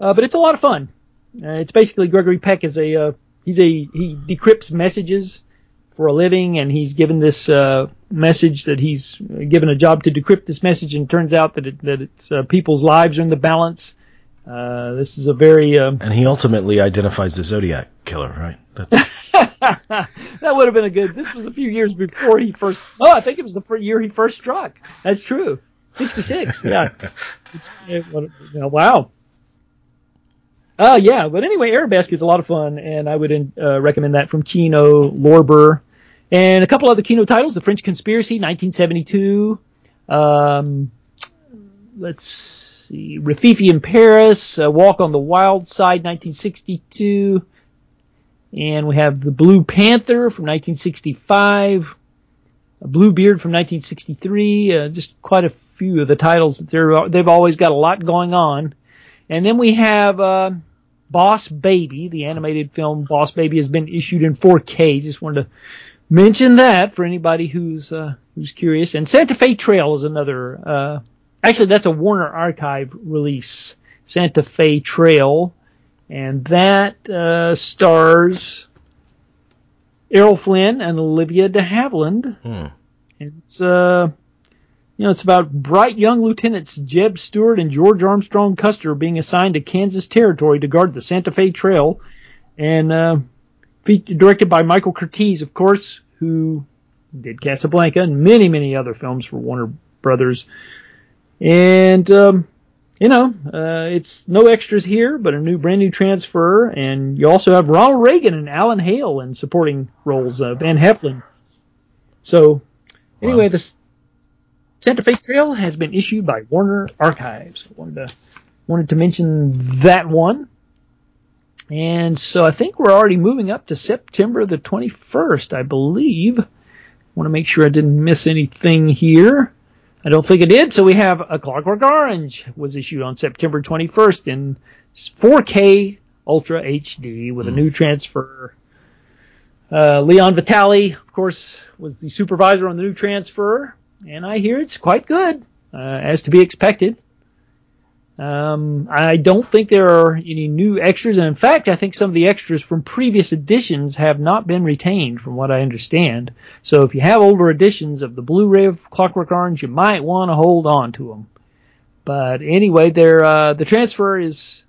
Uh, but it's a lot of fun. Uh, it's basically Gregory Peck is a uh, he's a he decrypts messages for a living, and he's given this uh, message that he's given a job to decrypt this message, and it turns out that it, that it's uh, people's lives are in the balance. Uh, this is a very um, and he ultimately identifies the Zodiac killer, right? That's that would have been a good. This was a few years before he first. Oh, I think it was the year he first struck. That's true, sixty-six. Yeah. It's, it, you know, wow. Oh uh, yeah, but anyway, Arabesque is a lot of fun, and I would uh, recommend that from Kino, Lorber. And a couple other Kino titles, The French Conspiracy, nineteen seventy-two. Um, let's see, Rafifi in Paris, uh, Walk on the Wild Side, nineteen sixty-two. And we have The Blue Panther from nineteen sixty-five, Bluebeard from nineteen sixty-three. Uh, just quite a few of the titles. That they've always got a lot going on. And then we have uh, Boss Baby. The animated film Boss Baby has been issued in four K. Just wanted to mention that for anybody who's uh, who's curious. And Santa Fe Trail is another. Uh, actually, that's a Warner Archive release, Santa Fe Trail. And that uh, stars Errol Flynn and Olivia de Havilland. Hmm. It's uh, You know, it's about bright young lieutenants Jeb Stuart and George Armstrong Custer being assigned to Kansas Territory to guard the Santa Fe Trail, and uh, featured, directed by Michael Curtiz, of course, who did Casablanca and many, many other films for Warner Brothers. And, um, you know, uh, it's no extras here, but a new, brand new transfer, and you also have Ronald Reagan and Alan Hale in supporting roles, uh, Van Heflin. So, anyway, wow. This... Santa Fe Trail has been issued by Warner Archives. I wanted to wanted to mention that one. And so I think we're already moving up to September the twenty-first, I believe. I want to make sure I didn't miss anything here. I don't think I did. So we have A Clockwork Orange was issued on September twenty-first in four K Ultra H D with mm. a new transfer. Uh, Leon Vitali, of course, was the supervisor on the new transfer. And I hear it's quite good, uh, as to be expected. Um, I don't think there are any new extras. And, in fact, I think some of the extras from previous editions have not been retained, from what I understand. So if you have older editions of the Blu-ray of Clockwork Orange, you might want to hold on to them. But, anyway, they're, uh, the transfer is,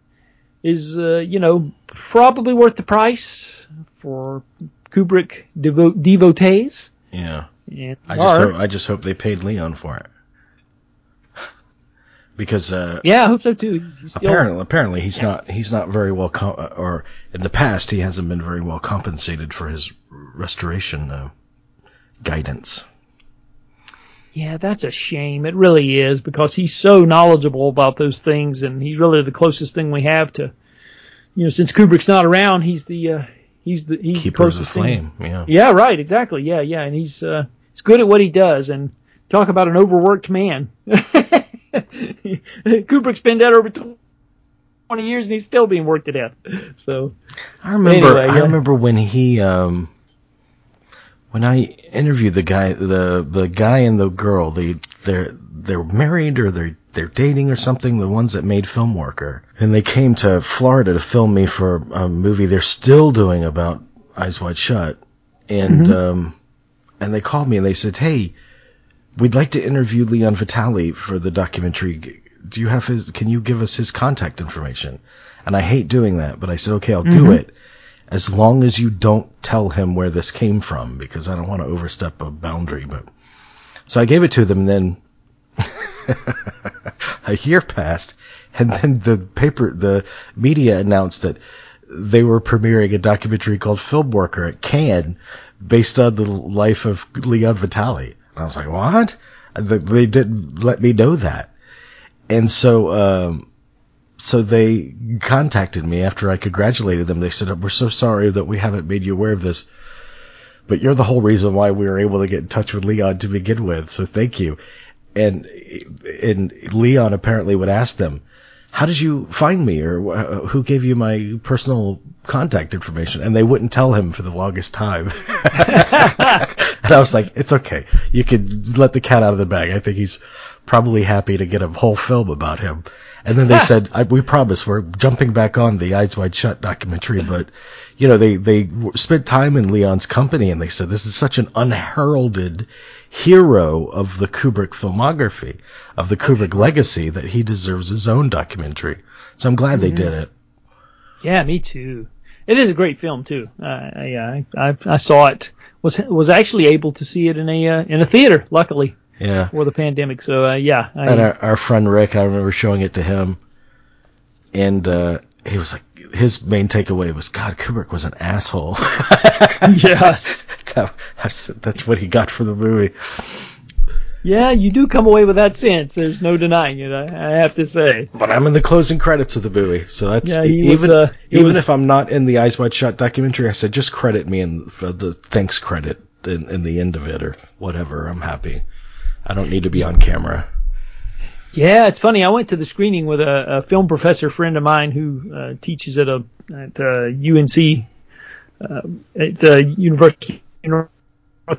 is uh, you know, probably worth the price for Kubrick devo- devotees. Yeah. Yeah, I just hope, I just hope they paid Leon for it, because uh, yeah, I hope so too. He's apparently, still... apparently he's not he's not very well, com- or in the past he hasn't been very well compensated for his restoration uh, guidance. Yeah, that's a shame. It really is, because he's so knowledgeable about those things, and he's really the closest thing we have to, you know, since Kubrick's not around, he's the uh, he's the he's keeper of the flame. Thing. Yeah, yeah, right, exactly, yeah, yeah, and he's. Uh, He's good at what he does, and talk about an overworked man. Kubrick's been dead over twenty years, and he's still being worked to death. So I remember, anyway, I yeah. remember when he, um, when I interviewed the guy, the the guy and the girl. They they're they're married or they're they're dating or something. The ones that made Film Worker, and they came to Florida to film me for a movie they're still doing about Eyes Wide Shut, and. Mm-hmm. Um, And they called me and they said, "Hey, we'd like to interview Leon Vitali for the documentary. Do you have his? Can you give us his contact information?" And I hate doing that, but I said, "Okay, I'll mm-hmm. do it, as long as you don't tell him where this came from, because I don't want to overstep a boundary." But so I gave it to them, and then a year passed, and then the paper, the media announced that they were premiering a documentary called Film Worker at Cannes, based on the life of Leon Vitali. And I was like, what? They didn't let me know that. And so, um, so they contacted me after I congratulated them. They said, "We're so sorry that we haven't made you aware of this, but you're the whole reason why we were able to get in touch with Leon to begin with. So thank you." And, and Leon apparently would ask them, "How did you find me, or who gave you my personal contact information?" And they wouldn't tell him for the longest time. And I was like, "It's okay. You can let the cat out of the bag. I think he's probably happy to get a whole film about him." And then they said, I, "We promise we're jumping back on the Eyes Wide Shut documentary." But, you know, they, they spent time in Leon's company, and they said, "This is such an unheralded hero of the Kubrick filmography, of the Kubrick legacy, that he deserves his own documentary." So I'm glad mm-hmm. they did it. Yeah, me too. It is a great film too. Uh, I, I I saw it. was was actually able to see it in a uh, in a theater, luckily. Yeah. Before the pandemic, so uh, yeah. I, and our, our friend Rick, I remember showing it to him, and uh, he was like, his main takeaway was, "God, Kubrick was an asshole." Yes. That's, that's what he got from the movie. Yeah, you do come away with that sense. There's no denying it, I, I have to say. But I'm in the closing credits of the movie, so that's yeah, even was, uh, even was, if I'm not in the Eyes Wide Shut documentary, I said just credit me in for the thanks credit in, in the end of it or whatever. I'm happy. I don't need to be on camera. Yeah, it's funny. I went to the screening with a, a film professor friend of mine who uh, teaches at a at uh, U N C uh, at uh, University. In North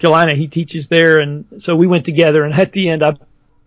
Carolina, he teaches there, and so we went together. And at the end, I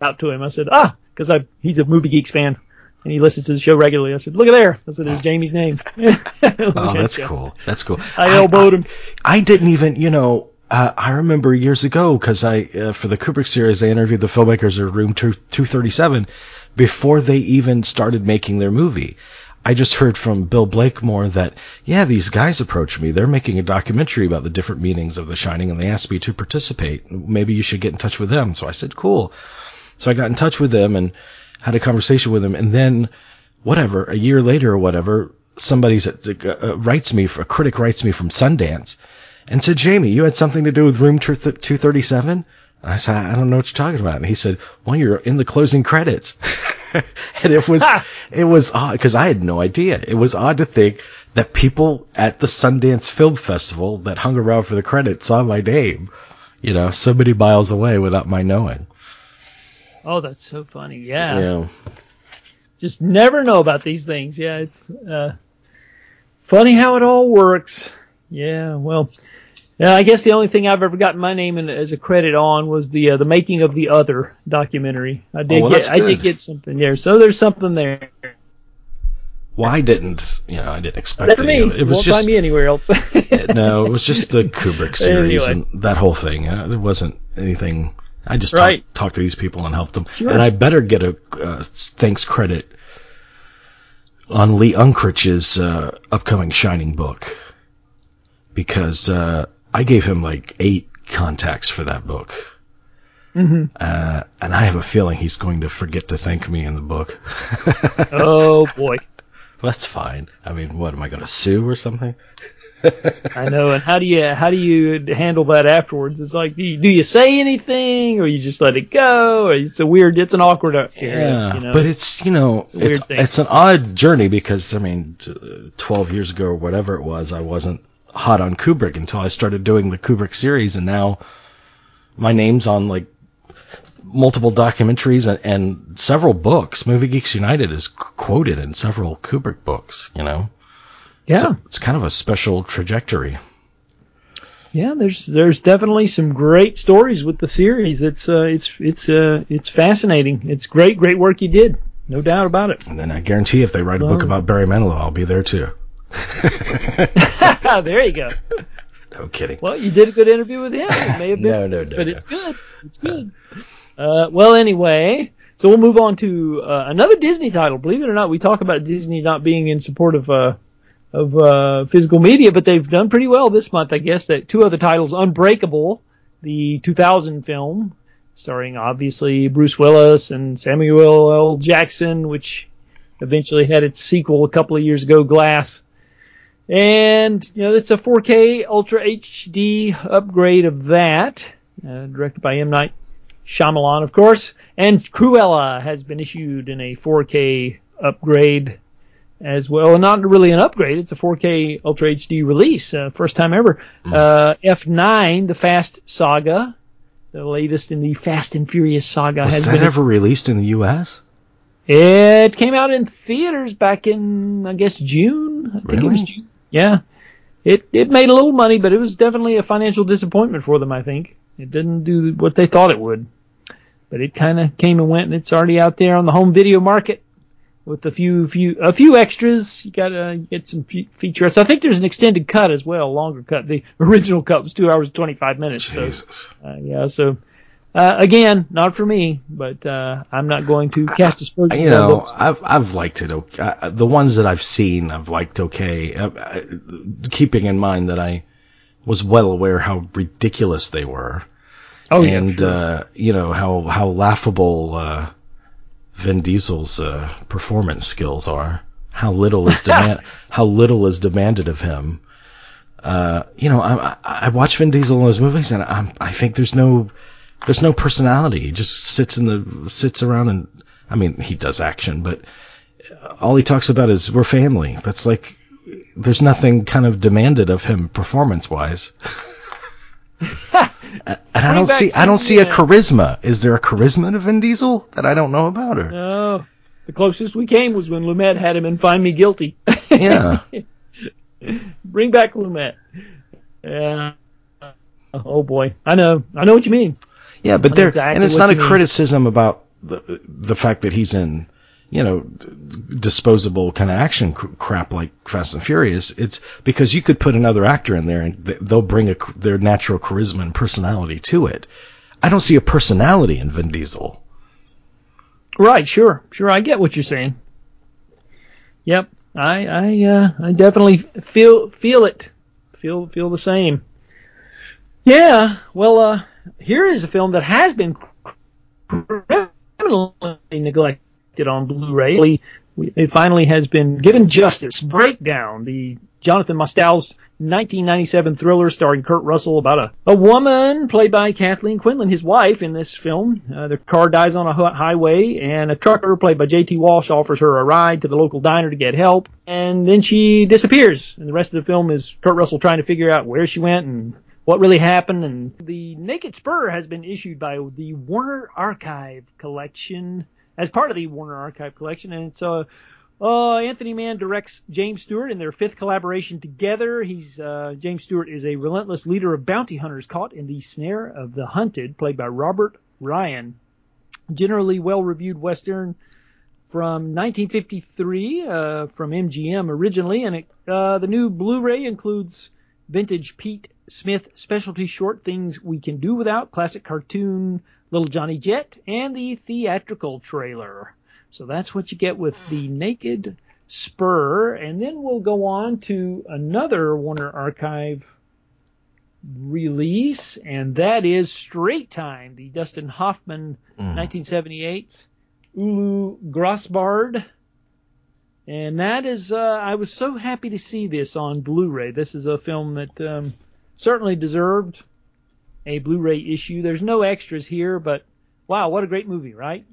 out to him. I said, "Ah," because I he's a Movie Geeks fan, and he listens to the show regularly. I said, "Look at there!" I said, "There's Jamie's name." Oh, that's cool. That's cool. I elbowed I, I, him. I didn't even, you know, Uh, I remember years ago, because I uh, for the Kubrick series, I interviewed the filmmakers of Room two thirty-seven before they even started making their movie. I just heard from Bill Blakemore that, yeah, these guys approached me. They're making a documentary about the different meanings of The Shining, and they asked me to participate. Maybe you should get in touch with them. So I said, cool. So I got in touch with them and had a conversation with them. And then, whatever, a year later or whatever, somebody uh, writes me, a critic writes me from Sundance, and said, Jamie, you had something to do with Room two thirty-seven? And I said, I don't know what you're talking about. And he said, well, you're in the closing credits. And it was, it was odd, because I had no idea. It was odd to think that people at the Sundance Film Festival that hung around for the credits saw my name, you know, so many miles away without my knowing. Oh, that's so funny. Yeah. Yeah. Just never know about these things. Yeah. It's uh, funny how it all works. Yeah, well, yeah, I guess the only thing I've ever gotten my name in, as a credit on, was the uh, the making of the Other documentary. I did oh, well, get I did get something there, so there's something there. Well, I didn't, you know, I didn't expect it. Any it was Won't just find me anywhere else. No, it was just the Kubrick series anyway. And that whole thing. Uh, there wasn't anything. I just right. talked talk to these people and helped them, sure. And I better get a uh, thanks credit on Lee Unkrish's uh, upcoming Shining book. Because uh, I gave him like eight contacts for that book. Mm-hmm. Uh, and I have a feeling he's going to forget to thank me in the book. Oh, boy. That's fine. I mean, what, am I going to sue or something? I know. And how do you how do you handle that afterwards? It's like, do you, do you say anything, or you just let it go? Or it's a weird, it's an awkward affair. Yeah, you know? But it's, you know, it's, it's, it's an odd journey because, I mean, twelve years ago or whatever it was, I wasn't hot on Kubrick until I started doing the Kubrick series, and now my name's on like multiple documentaries and, and several books. Movie Geeks United is c- quoted in several Kubrick books, you know? Yeah. So it's kind of a special trajectory. Yeah, there's there's definitely some great stories with the series. It's uh, it's it's uh, it's fascinating. It's great, great work you did. No doubt about it. And then I guarantee if they write a book about Barry Manilow, I'll be there too. There you go. No kidding. Well, you did a good interview with him. It may have been, no, no, no. But no. It's good. It's good. Uh, well, anyway, so we'll move on to uh, another Disney title. Believe it or not, we talk about Disney not being in support of uh, of uh, physical media, but they've done pretty well this month, I guess. That two other titles: Unbreakable, the two thousand film, starring obviously Bruce Willis and Samuel L. Jackson, which eventually had its sequel a couple of years ago, Glass. And, you know, it's a four K Ultra H D upgrade of that, uh, directed by M. Night Shyamalan, of course. And Cruella has been issued in a four K upgrade as well. And not really an upgrade, it's a four K Ultra H D release, uh, first time ever. Mm. Uh, F nine, The Fast Saga, the latest in the Fast and Furious saga. Was has that been ever a- released in the U S? It came out in theaters back in, I guess, June. I think really? It was June. Yeah, it it made a little money, but it was definitely a financial disappointment for them, I think. It didn't do what they thought it would. But it kind of came and went, and it's already out there on the home video market with a few few a few extras. You got to get some fe- featurettes. I think there's an extended cut as well, a longer cut. The original cut was two hours and twenty-five minutes. Jesus. So, uh, yeah, so... Uh, again, not for me, but uh, I'm not going to cast aspersions. You know, I've I've liked it. Okay. I, the ones that I've seen, I've liked okay. I, I, keeping in mind that I was well aware how ridiculous they were, oh, and yeah, sure. uh, you know how how laughable uh, Vin Diesel's uh, performance skills are. How little is demand how little is demanded of him. Uh, you know, I, I I watch Vin Diesel in those movies, and I'm I think there's no There's no personality. He just sits in the sits around and, I mean, he does action, but all he talks about is we're family. That's like, there's nothing kind of demanded of him performance wise. And I don't see I don't see a charisma. Is there a charisma to Vin Diesel that I don't know about? Or no, the closest we came was when Lumet had him in Find Me Guilty. Yeah, bring back Lumet. Yeah. Oh boy, I know I know what you mean. Yeah, but there, exactly and it's not a mean. criticism about the the fact that he's in, you know, disposable kind of action crap like Fast and Furious. It's because you could put another actor in there and they'll bring a, their natural charisma and personality to it. I don't see a personality in Vin Diesel. Right, sure, sure. I get what you're saying. Yep, I, I, uh, I definitely feel feel it, feel feel the same. Yeah, well, uh, here is a film that has been criminally neglected on Blu-ray. It finally has been given justice. Breakdown, the Jonathan Mostow's nineteen ninety-seven thriller starring Kurt Russell about a, a woman played by Kathleen Quinlan, his wife, in this film. Uh, their car dies on a highway, and a trucker played by J T Walsh offers her a ride to the local diner to get help, and then she disappears. And the rest of the film is Kurt Russell trying to figure out where she went and what really happened. And the Naked Spur has been issued by the Warner Archive Collection, as part of the Warner Archive Collection, and it's uh, uh, Anthony Mann directs James Stewart in their fifth collaboration together. He's uh, James Stewart is a relentless leader of bounty hunters caught in the snare of the hunted, played by Robert Ryan. Generally well-reviewed Western from nineteen fifty-three, uh, from M G M originally, and it, uh, the new Blu-ray includes vintage Pete Smith specialty short Things We Can Do Without, classic cartoon Little Johnny Jet, and the theatrical trailer. So that's what you get with The Naked Spur. And then we'll go on to another Warner Archive release, and that is Straight Time, the Dustin Hoffman mm. nineteen seventy-eight Ulu Grasbard. And that is, uh, I was so happy to see this on Blu-ray. This is a film that um, certainly deserved a Blu-ray issue. There's no extras here, but wow, what a great movie, right?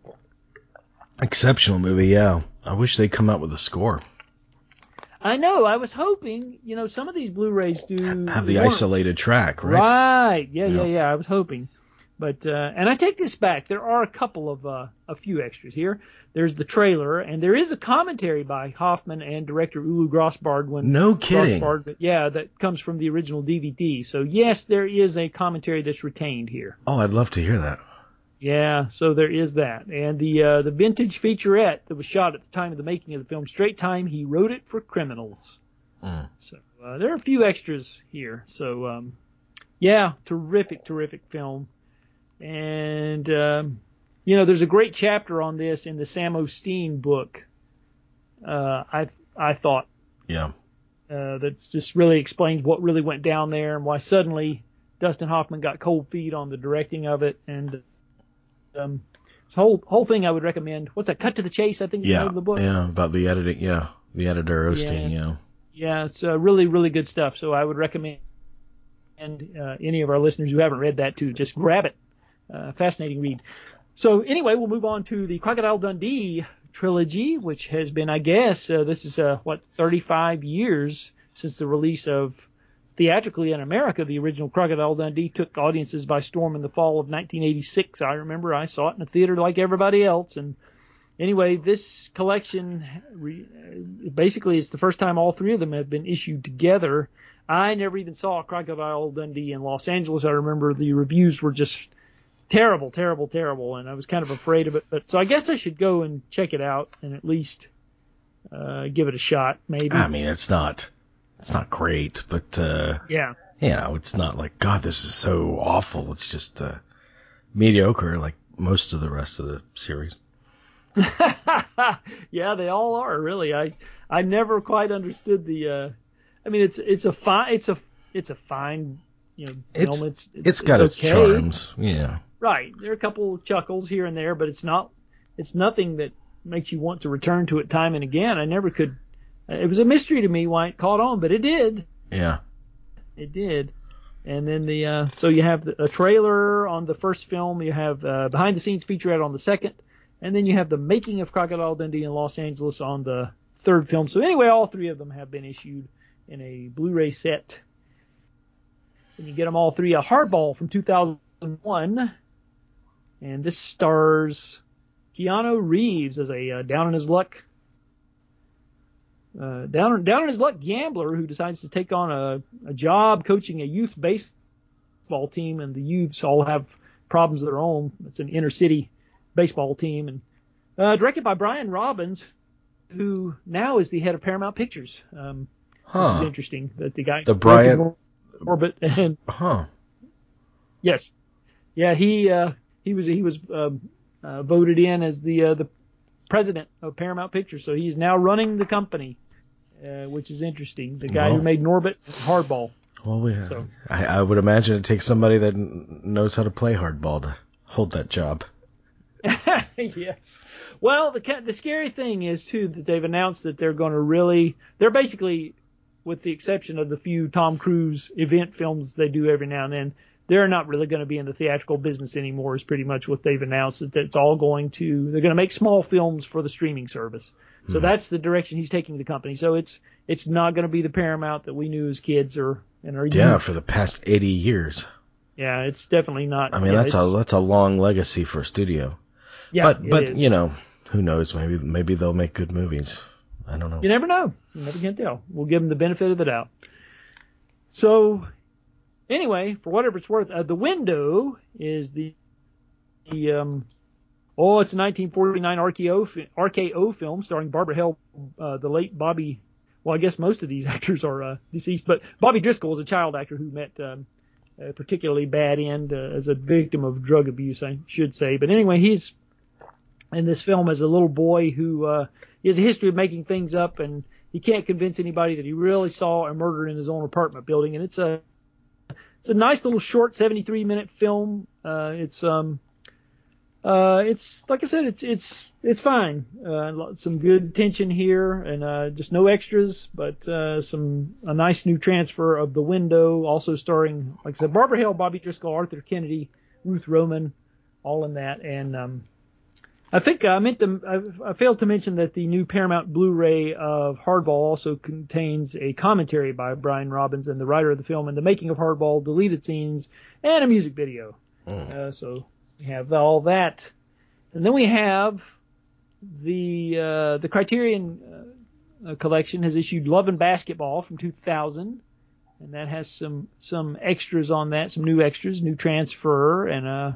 Exceptional movie, yeah. I wish they'd come out with a score. I know. I was hoping, you know, some of these Blu-rays do have the work. Isolated track, right? Right. Yeah, yeah, yeah, yeah. I was hoping. But uh, and I take this back. There are a couple of uh, a few extras here. There's the trailer, and there is a commentary by Hoffman and director Ulu Grasbard. When no kidding. Grasbard, yeah, that comes from the original D V D. So yes, there is a commentary that's retained here. Oh, I'd love to hear that. Yeah, so there is that, and the uh, the vintage featurette that was shot at the time of the making of the film Straight Time. He wrote it for criminals. Mm. So uh, there are a few extras here. So um, yeah, terrific, terrific film. And, um, you know, there's a great chapter on this in the Sam Osteen book, uh, I I thought. Yeah. Uh, that just really explains what really went down there and why suddenly Dustin Hoffman got cold feet on the directing of it. And um, this whole, whole thing I would recommend. What's that? Cut to the Chase, I think, yeah, is the name of the book. Yeah, about the editing. Yeah, the editor Osteen, yeah. Yeah, yeah it's uh, really, really good stuff. So I would recommend and uh, any of our listeners who haven't read that to just grab it. Uh, fascinating read. So anyway, we'll move on to the Crocodile Dundee trilogy, which has been, I guess, uh, this is, uh, what, thirty-five years since the release of theatrically in America. The original Crocodile Dundee took audiences by storm in the fall of nineteen eighty-six. I remember I saw it in a theater like everybody else. And anyway, this collection re- basically it's the first time all three of them have been issued together. I never even saw Crocodile Dundee in Los Angeles. I remember the reviews were just terrible, terrible, terrible, and I was kind of afraid of it. But so I guess I should go and check it out and at least uh, give it a shot, maybe. I mean, it's not, it's not great, but uh, yeah, you know, it's not like God, this is so awful. It's just uh, mediocre, like most of the rest of the series. Yeah, they all are really. I I never quite understood the. Uh, I mean, it's it's a fine, it's a it's a fine, you know, it's, film. It's, it's, it's got it's, okay. its charms, yeah. Right, there are a couple of chuckles here and there, but it's not—it's nothing that makes you want to return to it time and again. I never could. It was a mystery to me why it caught on, but it did. Yeah, it did. And then the uh, so you have a trailer on the first film, you have uh, behind-the-scenes featurette on the second, and then you have the making of Crocodile Dundee in Los Angeles on the third film. So anyway, all three of them have been issued in a Blu-ray set, and you get them all three. A Hardball from two thousand one. And this stars Keanu Reeves as a uh, down in his luck, uh, down down in his luck gambler who decides to take on a, a job coaching a youth baseball team, and the youths all have problems of their own. It's an inner city baseball team, and Uh, directed by Brian Robbins, who now is the head of Paramount Pictures. Um, huh. Which is interesting that the guy the Brian Orbit and huh. Yes, yeah he uh, he was he was uh, uh, voted in as the uh, the president of Paramount Pictures, so he's now running the company, uh, which is interesting. The guy well, who made Norbit and Hardball. Well, yeah. So, I, I would imagine it takes somebody that knows how to play hardball to hold that job. Yes. Well, the the scary thing is too that they've announced that they're going to really they're basically, with the exception of the few Tom Cruise event films they do every now and then, they're not really going to be in the theatrical business anymore. Is pretty much what they've announced, that it's all going to they're going to make small films for the streaming service. So mm. that's the direction he's taking the company. So it's it's not going to be the Paramount that we knew as kids or and our yeah youth. For the past eighty years. Yeah, it's definitely not. I mean, yeah, that's a that's a long legacy for a studio. Yeah, but but you know, who knows? Maybe maybe they'll make good movies. I don't know. You never know. You never can tell. We'll give them the benefit of the doubt. So, anyway, for whatever it's worth, uh, The Window is the the um oh, it's a nineteen forty-nine R K O R K O film starring Barbara Hale, uh, the late Bobby. Well, I guess most of these actors are uh, deceased, but Bobby Driscoll was a child actor who met. Um, A particularly bad end uh, as a victim of drug abuse, I should say. But anyway, he's in this film as a little boy who uh, has a history of making things up, and he can't convince anybody that he really saw a murder in his own apartment building. And it's a it's a nice little short seventy-three minute film. Uh, it's um uh it's like I said, it's it's it's fine. Uh, some good tension here, and uh, just no extras, but uh, some a nice new transfer of The Window, also starring, like I said, Barbara Hale, Bobby Driscoll, Arthur Kennedy, Ruth Roman, all in that. And um, I think I meant to, I, I failed to mention that the new Paramount Blu-ray of Hardball also contains a commentary by Brian Robbins and the writer of the film, and the making of Hardball, deleted scenes, and a music video. Oh. Uh, so we have all that, and then we have. The uh, the Criterion uh, collection has issued Love and Basketball from two thousand, and that has some some extras on that, some new extras, new transfer, and uh,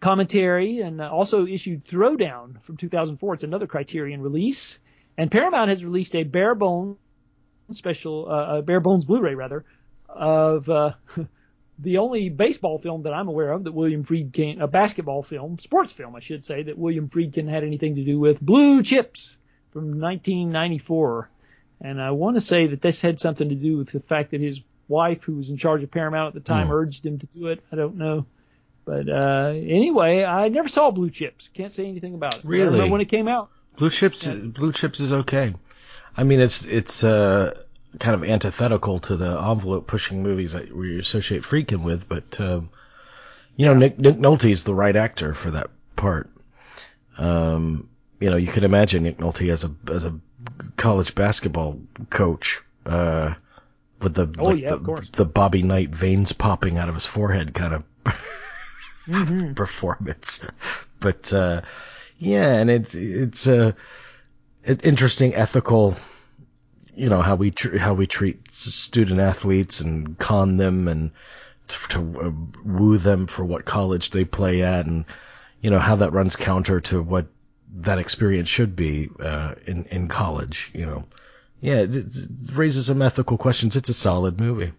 commentary, and uh, also issued Throwdown from two thousand four. It's another Criterion release, and Paramount has released a bare bones special, uh, a bare bones Blu-ray rather, of uh, the only baseball film that I'm aware of that William Friedkin, a basketball film, sports film, I should say, that William Friedkin had anything to do with, Blue Chips from nineteen ninety-four. And I want to say that this had something to do with the fact that his wife, who was in charge of Paramount at the time, mm. urged him to do it. I don't know. But uh, anyway, I never saw Blue Chips. Can't say anything about it. Really? I remember when it came out. Blue Chips, yeah. Blue Chips is okay. I mean, it's it's. Uh... kind of antithetical to the envelope-pushing movies that we associate Friedkin with, but, um, you know, Nick, Nick Nolte is the right actor for that part. Um, you know, you could imagine Nick Nolte as a as a college basketball coach uh, with the, oh, like yeah, the, of course. the Bobby Knight veins popping out of his forehead kind of mm-hmm. performance. But, uh, yeah, and it, it's an interesting ethical... You know, how we tr- how we treat student athletes and con them and t- to uh, woo them for what college they play at, and you know how that runs counter to what that experience should be uh, in in college. You know, yeah, it, it raises some ethical questions. It's a solid movie.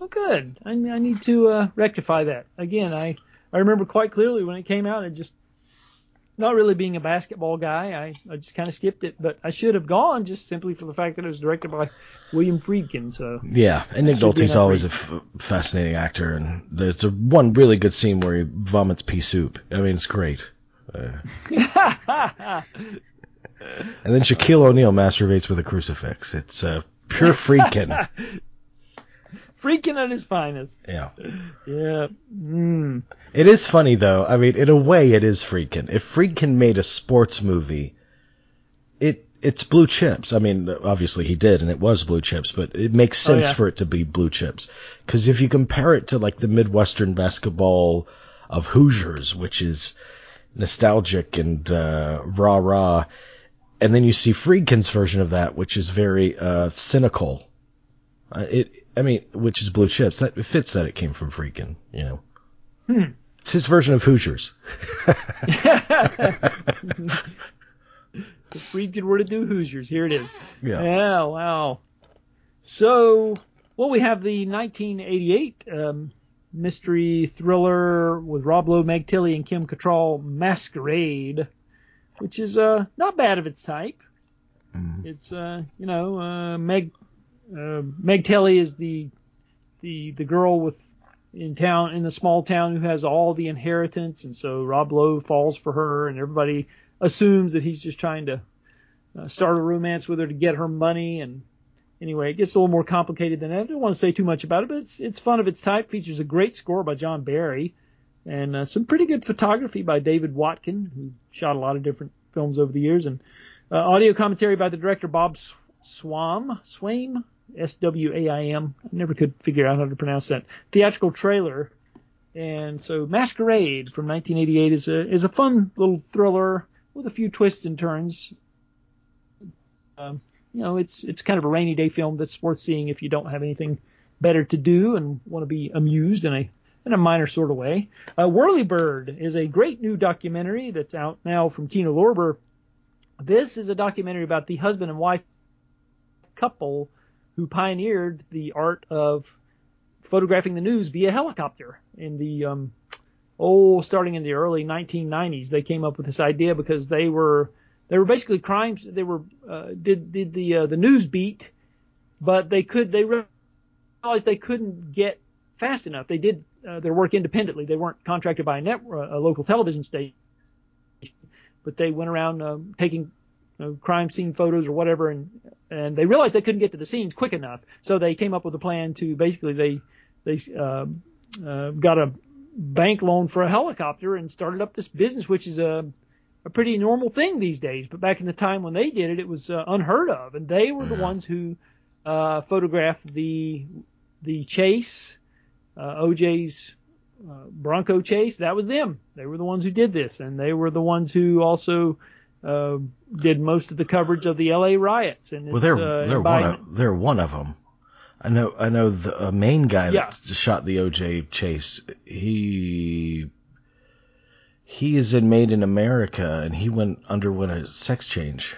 Well, good. I, I need to uh, rectify that again. I I remember quite clearly when it came out. It just Not really being a basketball guy, I, I just kind of skipped it, but I should have gone just simply for the fact that it was directed by William Friedkin. So yeah, and Nick Nolte's always a f- fascinating actor, and there's a one really good scene where he vomits pea soup. I mean, it's great. Uh, and then Shaquille O'Neal masturbates with a crucifix. It's uh, pure Friedkin. Freaking at his finest. Yeah. Yeah. Mm. It is funny, though. I mean, in a way, it is Friedkin. If Friedkin made a sports movie, it it's Blue Chips. I mean, obviously he did, and it was Blue Chips, but it makes sense oh, yeah. for it to be Blue Chips. Because if you compare it to, like, the Midwestern basketball of Hoosiers, which is nostalgic and uh, rah-rah, and then you see Friedkin's version of that, which is very uh, cynical. Uh, it... I mean, which is Blue Chips. That fits that it came from Friedkin, you know. Hmm. It's his version of Hoosiers. The free good word to do Hoosiers. Here it is. Yeah. Yeah, wow. So, well, we have the nineteen eighty-eight um, mystery thriller with Rob Lowe, Meg Tilly, and Kim Cattrall, Masquerade, which is uh, not bad of its type. Mm. It's, uh, you know, uh, Meg uh, Meg Tilly is the the the girl with in town in the small town who has all the inheritance, and so Rob Lowe falls for her, and everybody assumes that he's just trying to uh, start a romance with her to get her money. And anyway, it gets a little more complicated than that. I don't want to say too much about it, but it's it's fun of its type. Features a great score by John Barry and uh, some pretty good photography by David Watkin, who shot a lot of different films over the years, and uh, audio commentary by the director Bob Swaim, Swaim, S W A I M. I never could figure out how to pronounce that. Theatrical trailer. And so Masquerade from nineteen eighty-eight is a is a fun little thriller with a few twists and turns. Um, you know, it's it's kind of a rainy day film that's worth seeing if you don't have anything better to do and want to be amused in a in a minor sort of way. Uh, Whirly Bird is a great new documentary that's out now from Kino Lorber. This is a documentary about the husband and wife couple who pioneered the art of photographing the news via helicopter in the um, oh, starting in the early nineteen nineties. They came up with this idea because they were they were basically crimes. They were uh, did did the uh, the news beat, but they could they realized they couldn't get fast enough. They did uh, their work independently. They weren't contracted by a network, a local television station, but they went around um, taking you know, crime scene photos or whatever, and and they realized they couldn't get to the scenes quick enough, so they came up with a plan to basically they they uh, uh, got a bank loan for a helicopter and started up this business, which is a a pretty normal thing these days. But back in the time when they did it, it was uh, unheard of, and they were the yeah. ones who uh, photographed the the chase, uh, O J's uh, Bronco chase. That was them. They were the ones who did this, and they were the ones who also. Uh, did most of the coverage of the L A riots, and it's, well, they're uh, they're by, one of, they're one of them. I know I know the uh, main guy yeah. that shot the O J chase. He he is in Made in America, and he went underwent a sex change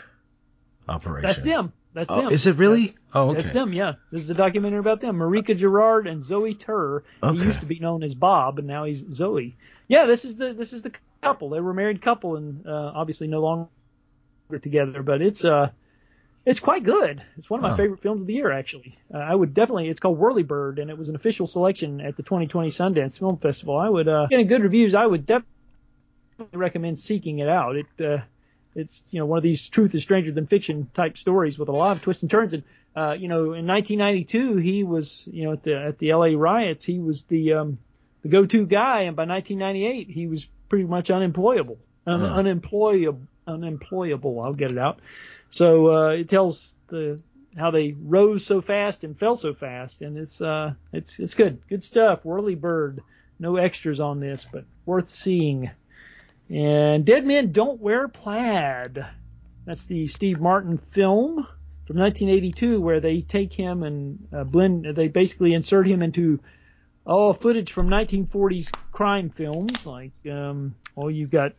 operation. That's them. That's oh, them. Is it really? That's, oh, okay. That's them. Yeah, this is a documentary about them. Marika Gerard and Zoe Turr. Okay. He used to be known as Bob, and now he's Zoe. Yeah, this is the this is the. couple. They were a married couple, and uh, obviously no longer together, but it's uh it's quite good. It's one of my oh. favorite films of the year, actually. Uh, I would definitely, it's called Whirly Bird, and it was an official selection at the twenty twenty Sundance Film Festival. I would, uh, getting good reviews, I would definitely recommend seeking it out. It uh, it's, you know, one of these truth is stranger than fiction type stories with a lot of twists and turns. And, uh, you know, in nineteen ninety-two, he was, you know, at the, at the L A riots, he was the, um, the go-to guy, and by nineteen ninety-eight, he was pretty much unemployable, un- yeah. unemployable, unemployable. I'll get it out. So uh, it tells the how they rose so fast and fell so fast, and it's uh, it's it's good, good stuff. Whirly Bird, no extras on this, but worth seeing. And Dead Men Don't Wear Plaid. That's the Steve Martin film from nineteen eighty-two, where they take him and uh, blend. They basically insert him into. Oh, footage from nineteen forties crime films, like, um, oh, you've got,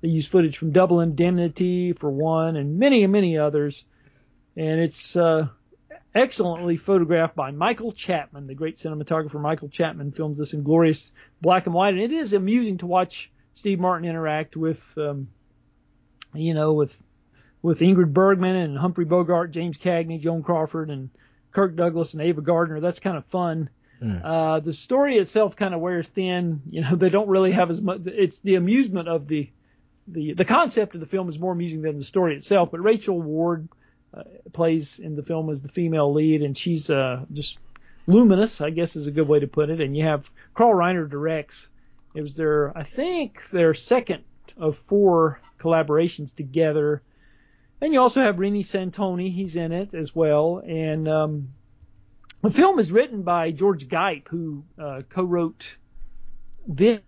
they use footage from Double Indemnity for one, and many and many others. And it's uh, excellently photographed by Michael Chapman, the great cinematographer. Michael Chapman films this in glorious black and white, and it is amusing to watch Steve Martin interact with, um, you know, with with Ingrid Bergman and Humphrey Bogart, James Cagney, Joan Crawford, and Kirk Douglas and Ava Gardner. That's kind of fun. Uh, the story itself kind of wears thin. You know, they don't really have as much. It's the amusement of the, the, the concept of the film is more amusing than the story itself. But Rachel Ward uh, plays in the film as the female lead, and she's uh, just luminous, I guess is a good way to put it. And you have Carl Reiner directs. It was their, I think, their second of four collaborations together. And you also have Rini Santoni. He's in it as well. And, um, the film is written by George Geip, who uh, co-wrote this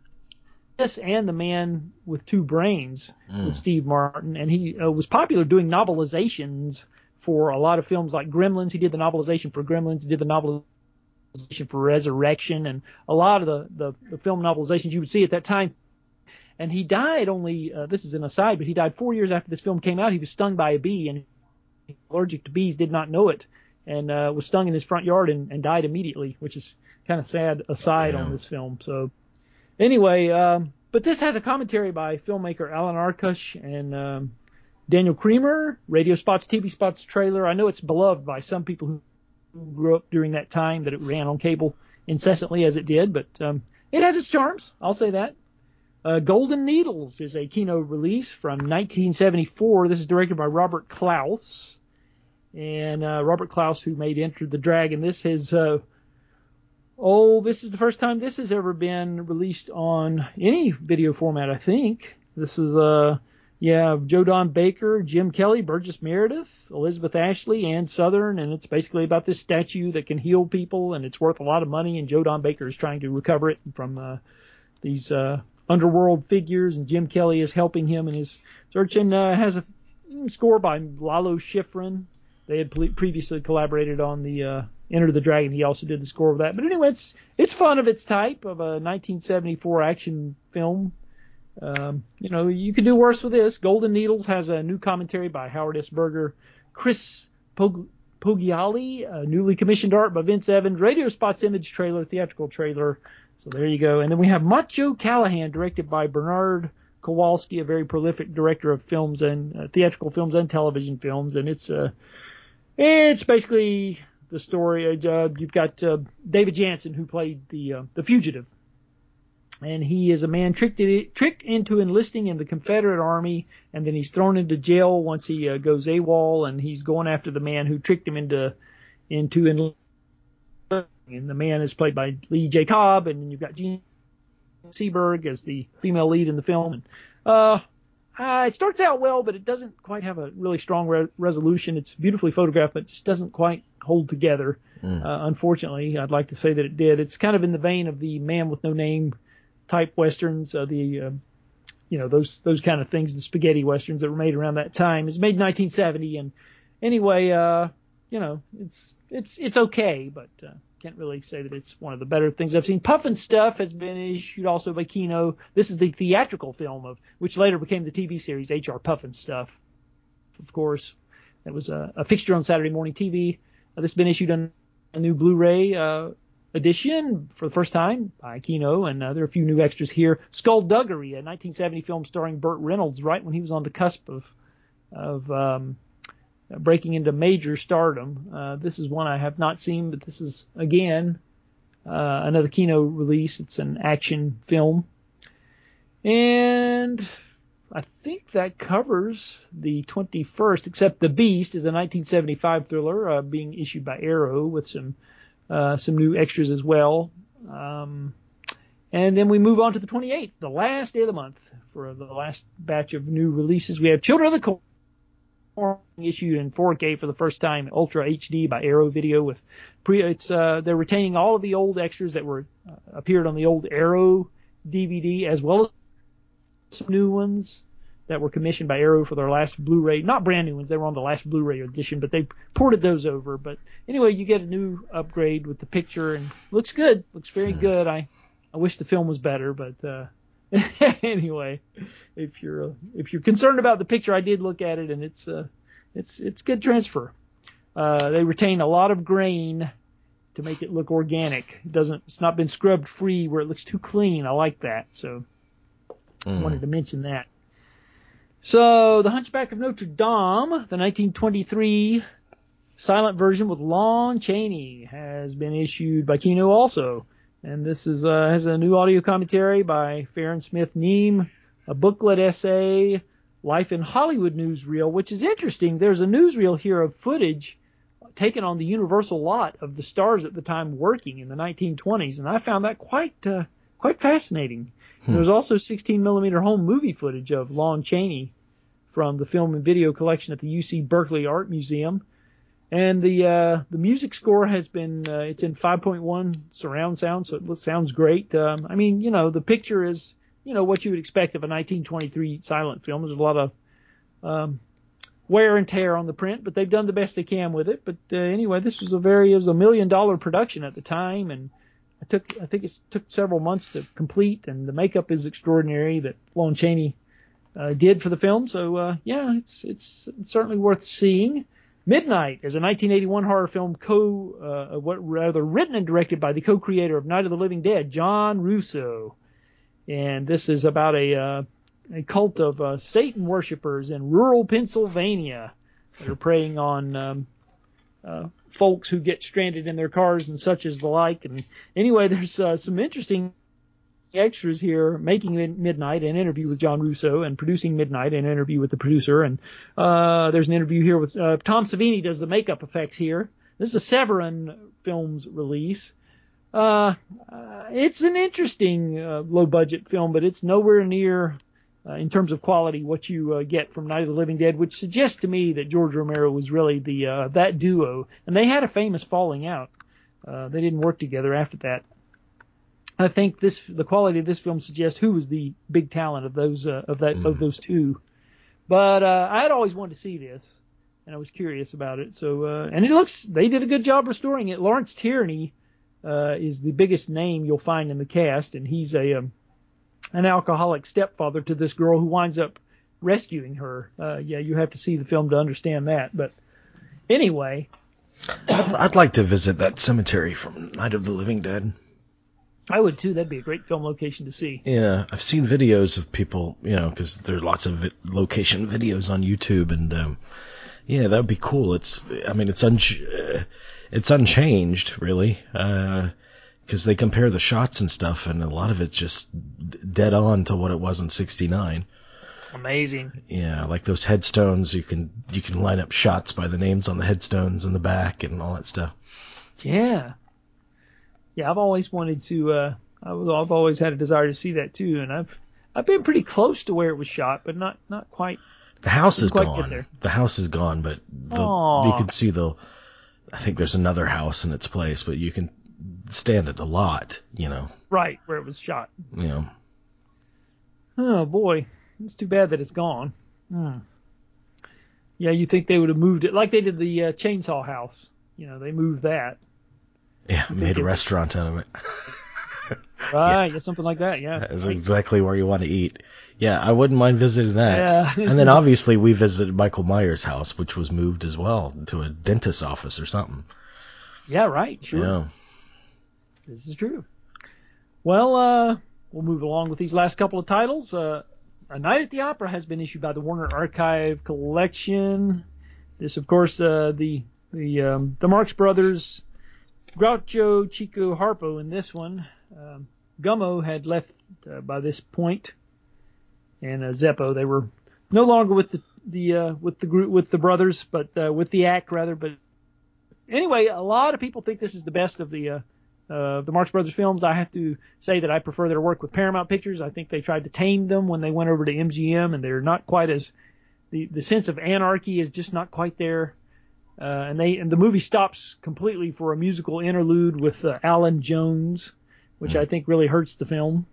and The Man with Two Brains mm. with Steve Martin, and he uh, was popular doing novelizations for a lot of films like Gremlins. He did the novelization for Gremlins. He did the for resurrection and a lot of the, the, the film novelizations you would see at that time. And he died only, uh, this is an aside, but he died four years after this film came out. He was stung by a bee, and he was allergic to bees, did not know it, and uh, was stung in his front yard and, and died immediately, which is kind of sad aside oh, on this film. So anyway, um, but this has a commentary by filmmaker Alan Arkush and um, Daniel Creamer, radio spots, T V spots, trailer. I know it's beloved by some people who grew up during that time that it ran on cable incessantly as it did, but um, it has its charms. I'll say that. Uh, Golden Needles is a Kino release from nineteen seventy-four. This is directed by Robert Klaus. And uh, Robert Klaus, who made Enter the Dragon, this has, uh, oh, this is the first time this has ever been released on any video format, I think. This is, uh, yeah, Joe Don Baker, Jim Kelly, Burgess Meredith, Elizabeth Ashley, Ann Southern, and it's basically about this statue that can heal people, and it's worth a lot of money, and Joe Don Baker is trying to recover it from uh, these... Uh, underworld figures, and Jim Kelly is helping him in his search, and uh, has a score by Lalo Schifrin. They had pre- previously collaborated on the uh, Enter the Dragon. He also did the score of that. But anyway, it's it's fun of its type of a nineteen seventy-four action film. Um, you know, you could do worse with this. Golden Needles has a new commentary by Howard S. Berger, Chris Pog- Pogiali, uh, newly commissioned art by Vince Evans, radio spots, image trailer, theatrical trailer. So there you go. And then we have Macho Callahan, directed by Bernard Kowalski, a very prolific director of films and uh, theatrical films and television films. And it's uh, it's basically the story. Uh, you've got uh, David Jansen, who played the uh, the fugitive. And he is a man tricked it, tricked into enlisting in the Confederate Army, and then he's thrown into jail once he uh, goes AWOL, and he's going after the man who tricked him into into enlisting. And the man is played by Lee J. Cobb, and you've got Gene Seberg as the female lead in the film. And uh, uh, it starts out well, but it doesn't quite have a really strong re- resolution. It's beautifully photographed, but just doesn't quite hold together. Mm. Uh, unfortunately, I'd like to say that it did. It's kind of in the vein of the Man with No Name type westerns, uh, the uh, you know those those kind of things, the spaghetti westerns that were made around that time. It's made in nineteen seventy, and anyway, uh, you know it's it's it's okay, but. Uh, Can't really say that it's one of the better things I've seen. Puff and Stuff has been issued also by Kino. This is the theatrical film of which later became the T V series H R Puff and Stuff. Of course, that was a, a fixture on Saturday morning T V. Uh, this has been issued on a new Blu-ray uh, edition for the first time by Kino, and uh, there are a few new extras here. Skullduggery, a nineteen seventy film starring Burt Reynolds, right when he was on the cusp of of um, Uh, breaking into major stardom. Uh, this is one I have not seen, but this is, again, uh, another Kino release. It's an action film. And I think that covers the twenty-first, except The Beast is a nineteen seventy-five thriller uh, being issued by Arrow with some uh, some new extras as well. Um, and then we move on to the twenty-eighth, the last day of the month for the last batch of new releases. We have Children of the Corn. Issued in four K for the first time, Ultra H D by Arrow Video. With pre, it's uh, they're retaining all of the old extras that were uh, appeared on the old Arrow D V D, as well as some new ones that were commissioned by Arrow for their last Blu-ray. Not brand new ones; they were on the last Blu-ray edition, but they ported those over. But anyway, you get a new upgrade with the picture, and looks good. Looks very good. I, I wish the film was better, but. Uh, Anyway, if you're uh, if you're concerned about the picture, I did look at it, and it's uh, it's it's good transfer. Uh, they retain a lot of grain to make it look organic. It doesn't it's not been scrubbed free where it looks too clean. I like that, so mm. I wanted to mention that. So, The Hunchback of Notre Dame, the nineteen twenty-three silent version with Lon Chaney, has been issued by Kino also. And this is uh, has a new audio commentary by Farron Smith Neame, a booklet essay, Life in Hollywood newsreel, which is interesting. There's a newsreel here of footage taken on the Universal lot of the stars at the time working in the nineteen twenties, and I found that quite uh, quite fascinating. Hmm. There's also sixteen millimeter home movie footage of Lon Chaney from the film and video collection at the U C Berkeley Art Museum. And the uh, the music score has been, uh, it's in five point one surround sound, so it sounds great. Um, I mean, you know, the picture is, you know, what you would expect of a nineteen twenty-three silent film. There's a lot of um, wear and tear on the print, but they've done the best they can with it. But uh, anyway, this was a very, it was a million dollar production at the time, and it took, I think it took several months to complete, and the makeup is extraordinary that Lon Chaney uh, did for the film. So uh, yeah, it's, it's it's certainly worth seeing. Midnight is a nineteen eighty-one horror film co, uh, what rather written and directed by the co-creator of Night of the Living Dead, John Russo, and this is about a uh, a cult of uh, Satan worshippers in rural Pennsylvania that are preying on um, uh, folks who get stranded in their cars and such as the like. And anyway, there's uh, some interesting extras here making Midnight, an interview with John Russo, and producing Midnight, an interview with the producer. And uh, there's an interview here with uh, Tom Savini does the makeup effects here. This is a Severin Films release. Uh, uh, it's an interesting uh, low-budget film, but it's nowhere near, uh, in terms of quality, what you uh, get from Night of the Living Dead, which suggests to me that George Romero was really the uh, that duo. And they had a famous falling out. Uh, they didn't work together after that. I think this the quality of this film suggests who was the big talent of those uh, of that mm. of those two. But uh, I had always wanted to see this, and I was curious about it. So uh, and it looks they did a good job restoring it. Lawrence Tierney uh, is the biggest name you'll find in the cast, and he's a um, an alcoholic stepfather to this girl who winds up rescuing her. Uh, yeah, you have to see the film to understand that. But anyway, I'd like to visit that cemetery from Night of the Living Dead. I would, too. That'd be a great film location to see. Yeah, I've seen videos of people, you know, because there are lots of vi- location videos on YouTube, and um, yeah, that would be cool. It's, I mean, it's un- it's unchanged, really, because uh, they compare the shots and stuff, and a lot of it's just dead on to what it was in sixty-nine. Amazing. Yeah, like those headstones, you can you can line up shots by the names on the headstones in the back and all that stuff. Yeah. Yeah, I've always wanted to. Uh, I've always had a desire to see that too, and I've I've been pretty close to where it was shot, but not, not quite. The house is gone. The house is gone, but the, you can see the. I think there's another house in its place, but you can stand it a lot, you know. Right where it was shot. You know. Oh boy, it's too bad that it's gone. Mm. Yeah, you think they would have moved it like they did the uh, Chainsaw House? You know, they moved that. Yeah, made a restaurant out of it. Right, yeah. yeah, something like that, yeah. That's exactly where you want to eat. Yeah, I wouldn't mind visiting that. Yeah. And then obviously we visited Michael Myers' house, which was moved as well to a dentist's office or something. Yeah, right, sure. Yeah. This is true. Well, uh, we'll move along with these last couple of titles. Uh, A Night at the Opera has been issued by the Warner Archive Collection. This, of course, uh, the, the, um, the Marx Brothers... Groucho Chico Harpo in this one. Um, Gummo had left uh, by this point, and uh, Zeppo. They were no longer with the the uh, with the group with the brothers, but uh, with the act rather. But anyway, a lot of people think this is the best of the uh, uh, the Marx Brothers films. I have to say that I prefer their work with Paramount Pictures. I think they tried to tame them when they went over to M G M, and they're not quite as the the sense of anarchy is just not quite there. Uh, and they and the movie stops completely for a musical interlude with uh, Alan Jones, which I think really hurts the film.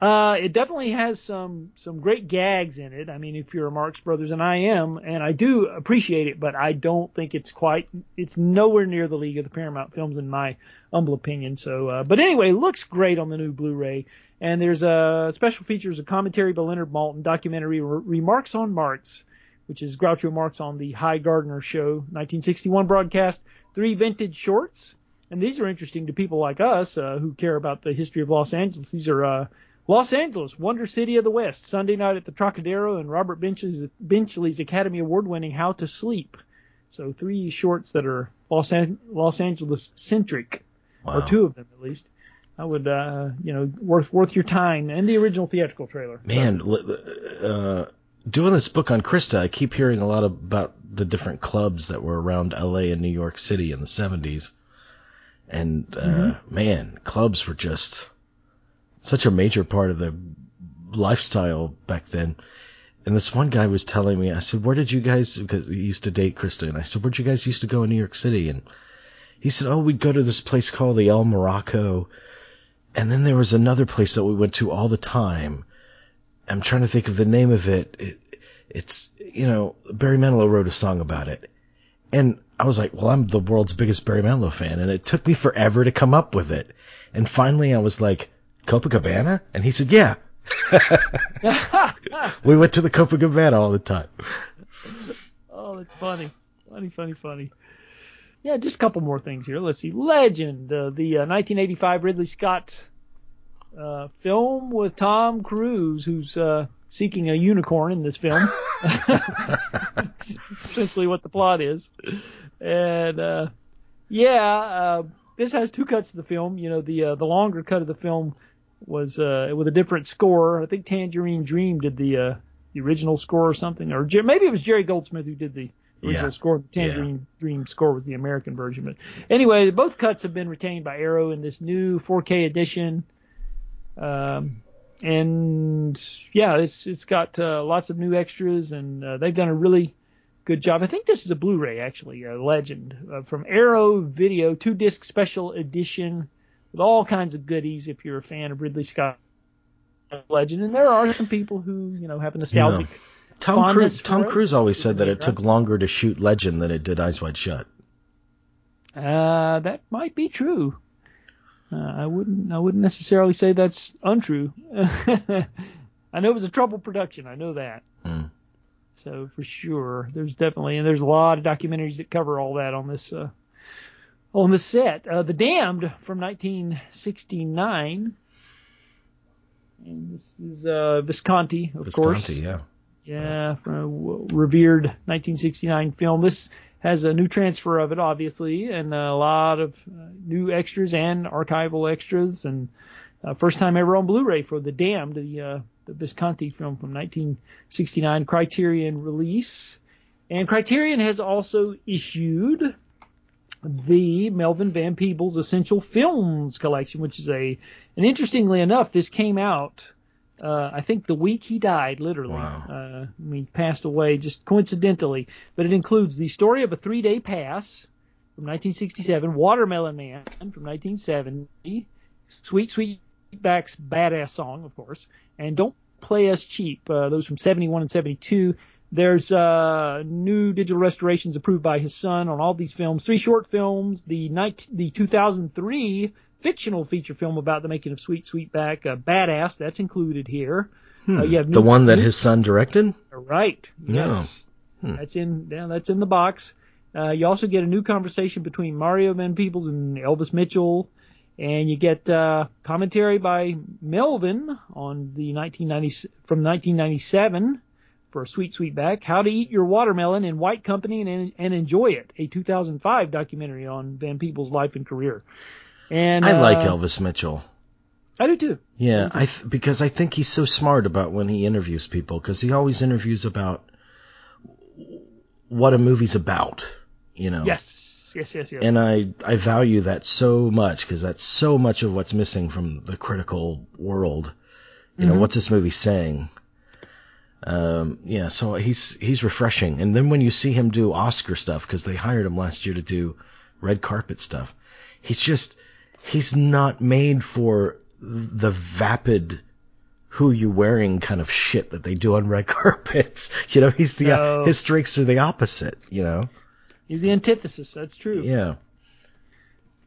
Uh, it definitely has some some great gags in it. I mean, if you're a Marx Brothers, and I am, and I do appreciate it, but I don't think it's quite it's nowhere near the League of the Paramount films in my humble opinion. So, uh, but anyway, looks great on the new Blu-ray. And there's uh, special features of commentary by Leonard Maltin, documentary re- Remarks on Marx, which is Groucho Marx on the High Gardner Show, nineteen sixty-one broadcast, three vintage shorts. And these are interesting to people like us uh, who care about the history of Los Angeles. These are uh, Los Angeles, Wonder City of the West, Sunday Night at the Trocadero, and Robert Benchley's, Benchley's Academy Award-winning How to Sleep. So three shorts that are Los, An- Los Angeles-centric, wow. Or two of them at least. I would, uh, you know, worth worth your time. And the original theatrical trailer. Man, so. uh... Doing this book on Krista, I keep hearing a lot about the different clubs that were around L A and New York City in the seventies. And, uh, mm-hmm. man, clubs were just such a major part of the lifestyle back then. And this one guy was telling me, I said, where did you guys, because we used to date Krista, and I said, where'd you guys used to go in New York City? And he said, oh, we'd go to this place called the El Morocco. And then there was another place that we went to all the time. I'm trying to think of the name of it. It, It's, you know, Barry Manilow wrote a song about it. And I was like, well, I'm the world's biggest Barry Manilow fan. And it took me forever to come up with it. And finally I was like, Copacabana? And he said, yeah. We went to the Copacabana all the time. Oh, that's funny. Funny, funny, funny. Yeah, just a couple more things here. Let's see. Legend, uh, the uh, nineteen eighty-five Ridley Scott uh, film with Tom Cruise, who's uh, seeking a unicorn in this film. It's essentially what the plot is. And, uh, yeah, uh, this has two cuts of the film. You know, the uh, the longer cut of the film was uh, with a different score. I think Tangerine Dream did the uh, the original score or something. Or Jer- maybe it was Jerry Goldsmith who did the original yeah. score. The Tangerine yeah. Dream score was the American version. But anyway, both cuts have been retained by Arrow in this new four K edition. Um, and, yeah, it's it's got uh, lots of new extras, and uh, they've done a really good job. I think this is a Blu-ray, actually, a Legend, uh, from Arrow Video, two-disc special edition with all kinds of goodies if you're a fan of Ridley Scott Legend. And there are some people who, you know, have a nostalgic... Yeah. Tom Cruise, Tom Cruise always said that it took longer to shoot Legend than it did Eyes Wide Shut. Uh, that might be true. Uh, I wouldn't I wouldn't necessarily say that's untrue. I know it was a troubled production. I know that. Mm. So for sure, there's definitely and there's a lot of documentaries that cover all that on this uh, on this set. Uh, The Damned from nineteen sixty-nine, and this is uh, Visconti, of Visconti, course. Visconti, yeah. Yeah, from a revered nineteen sixty-nine film. This has a new transfer of it, obviously, and a lot of new extras and archival extras, and uh, first time ever on Blu-ray for The Damned, the, uh, the Visconti film from nineteen sixty-nine Criterion release. And Criterion has also issued the Melvin Van Peebles Essential Films Collection, which is a, and interestingly enough, this came out... Uh, I think the week he died, literally. Wow. Uh, he passed away just coincidentally. But it includes The Story of a Three-Day Pass from nineteen sixty-seven, Watermelon Man from nineteen seventy, Sweet Sweetback's Badass Song, of course, and Don't Play Us Cheap, uh, those from seventy-one and seventy-two. There's uh, new digital restorations approved by his son on all these films. Three short films, the, nineteen, the two thousand three fictional feature film about the making of Sweet Sweetback, uh, Badass, that's included here. Hmm. Uh, you have the one that his son directed? Right. Yes. No. Hmm. That's in yeah, that's in the box. Uh, you also get a new conversation between Mario Van Peebles and Elvis Mitchell, and you get uh, commentary by Melvin on the nineteen ninety from nineteen ninety-seven for Sweet Sweetback, How to Eat Your Watermelon in White Company and, and Enjoy It, a two thousand five documentary on Van Peebles' life and career. And, I uh, like Elvis Mitchell. I do too. Yeah, I, do too. I th- because I think he's so smart about when he interviews people, because he always interviews about what a movie's about, you know. Yes, yes, yes, yes. And I, I value that so much, because that's so much of what's missing from the critical world. You mm-hmm. know, what's this movie saying? Um, yeah, so he's he's refreshing. And then when you see him do Oscar stuff, because they hired him last year to do red carpet stuff, he's just... He's not made for the vapid who you wearing kind of shit that they do on red carpets. You know, he's the no. his strengths are the opposite, you know. He's the antithesis. That's true. Yeah.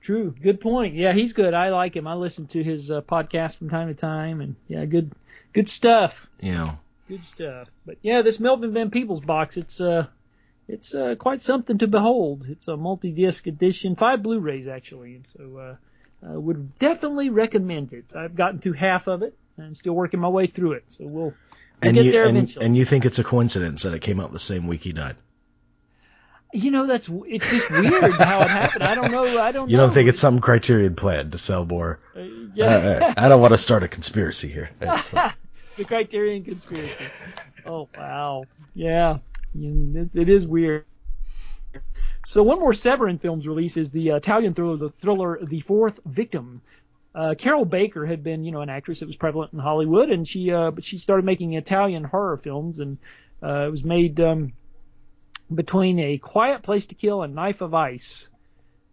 True. Good point. Yeah, he's good. I like him. I listen to his uh, podcast from time to time, and yeah, good good stuff. Yeah. Good stuff. But yeah, this Melvin Van Peebles box, it's uh it's uh, quite something to behold. It's a multi-disc edition, five Blu-rays actually. And so uh I would definitely recommend it. I've gotten through half of it and still working my way through it. So we'll, we'll and get you, there and, eventually. And you think it's a coincidence that it came out the same week he died? You know, that's it's just weird how it happened. I don't know. I don't. You know. Don't think it's some Criterion plan to sell more? Uh, yeah. I, I don't want to start a conspiracy here. The Criterion conspiracy. Oh wow. Yeah. It, it is weird. So one more Severin Films release is the Italian thriller, the thriller The Fourth Victim. Uh, Carol Baker had been, you know, an actress that was prevalent in Hollywood, and she, uh, but she started making Italian horror films, and uh, it was made um, between A Quiet Place to Kill and Knife of Ice.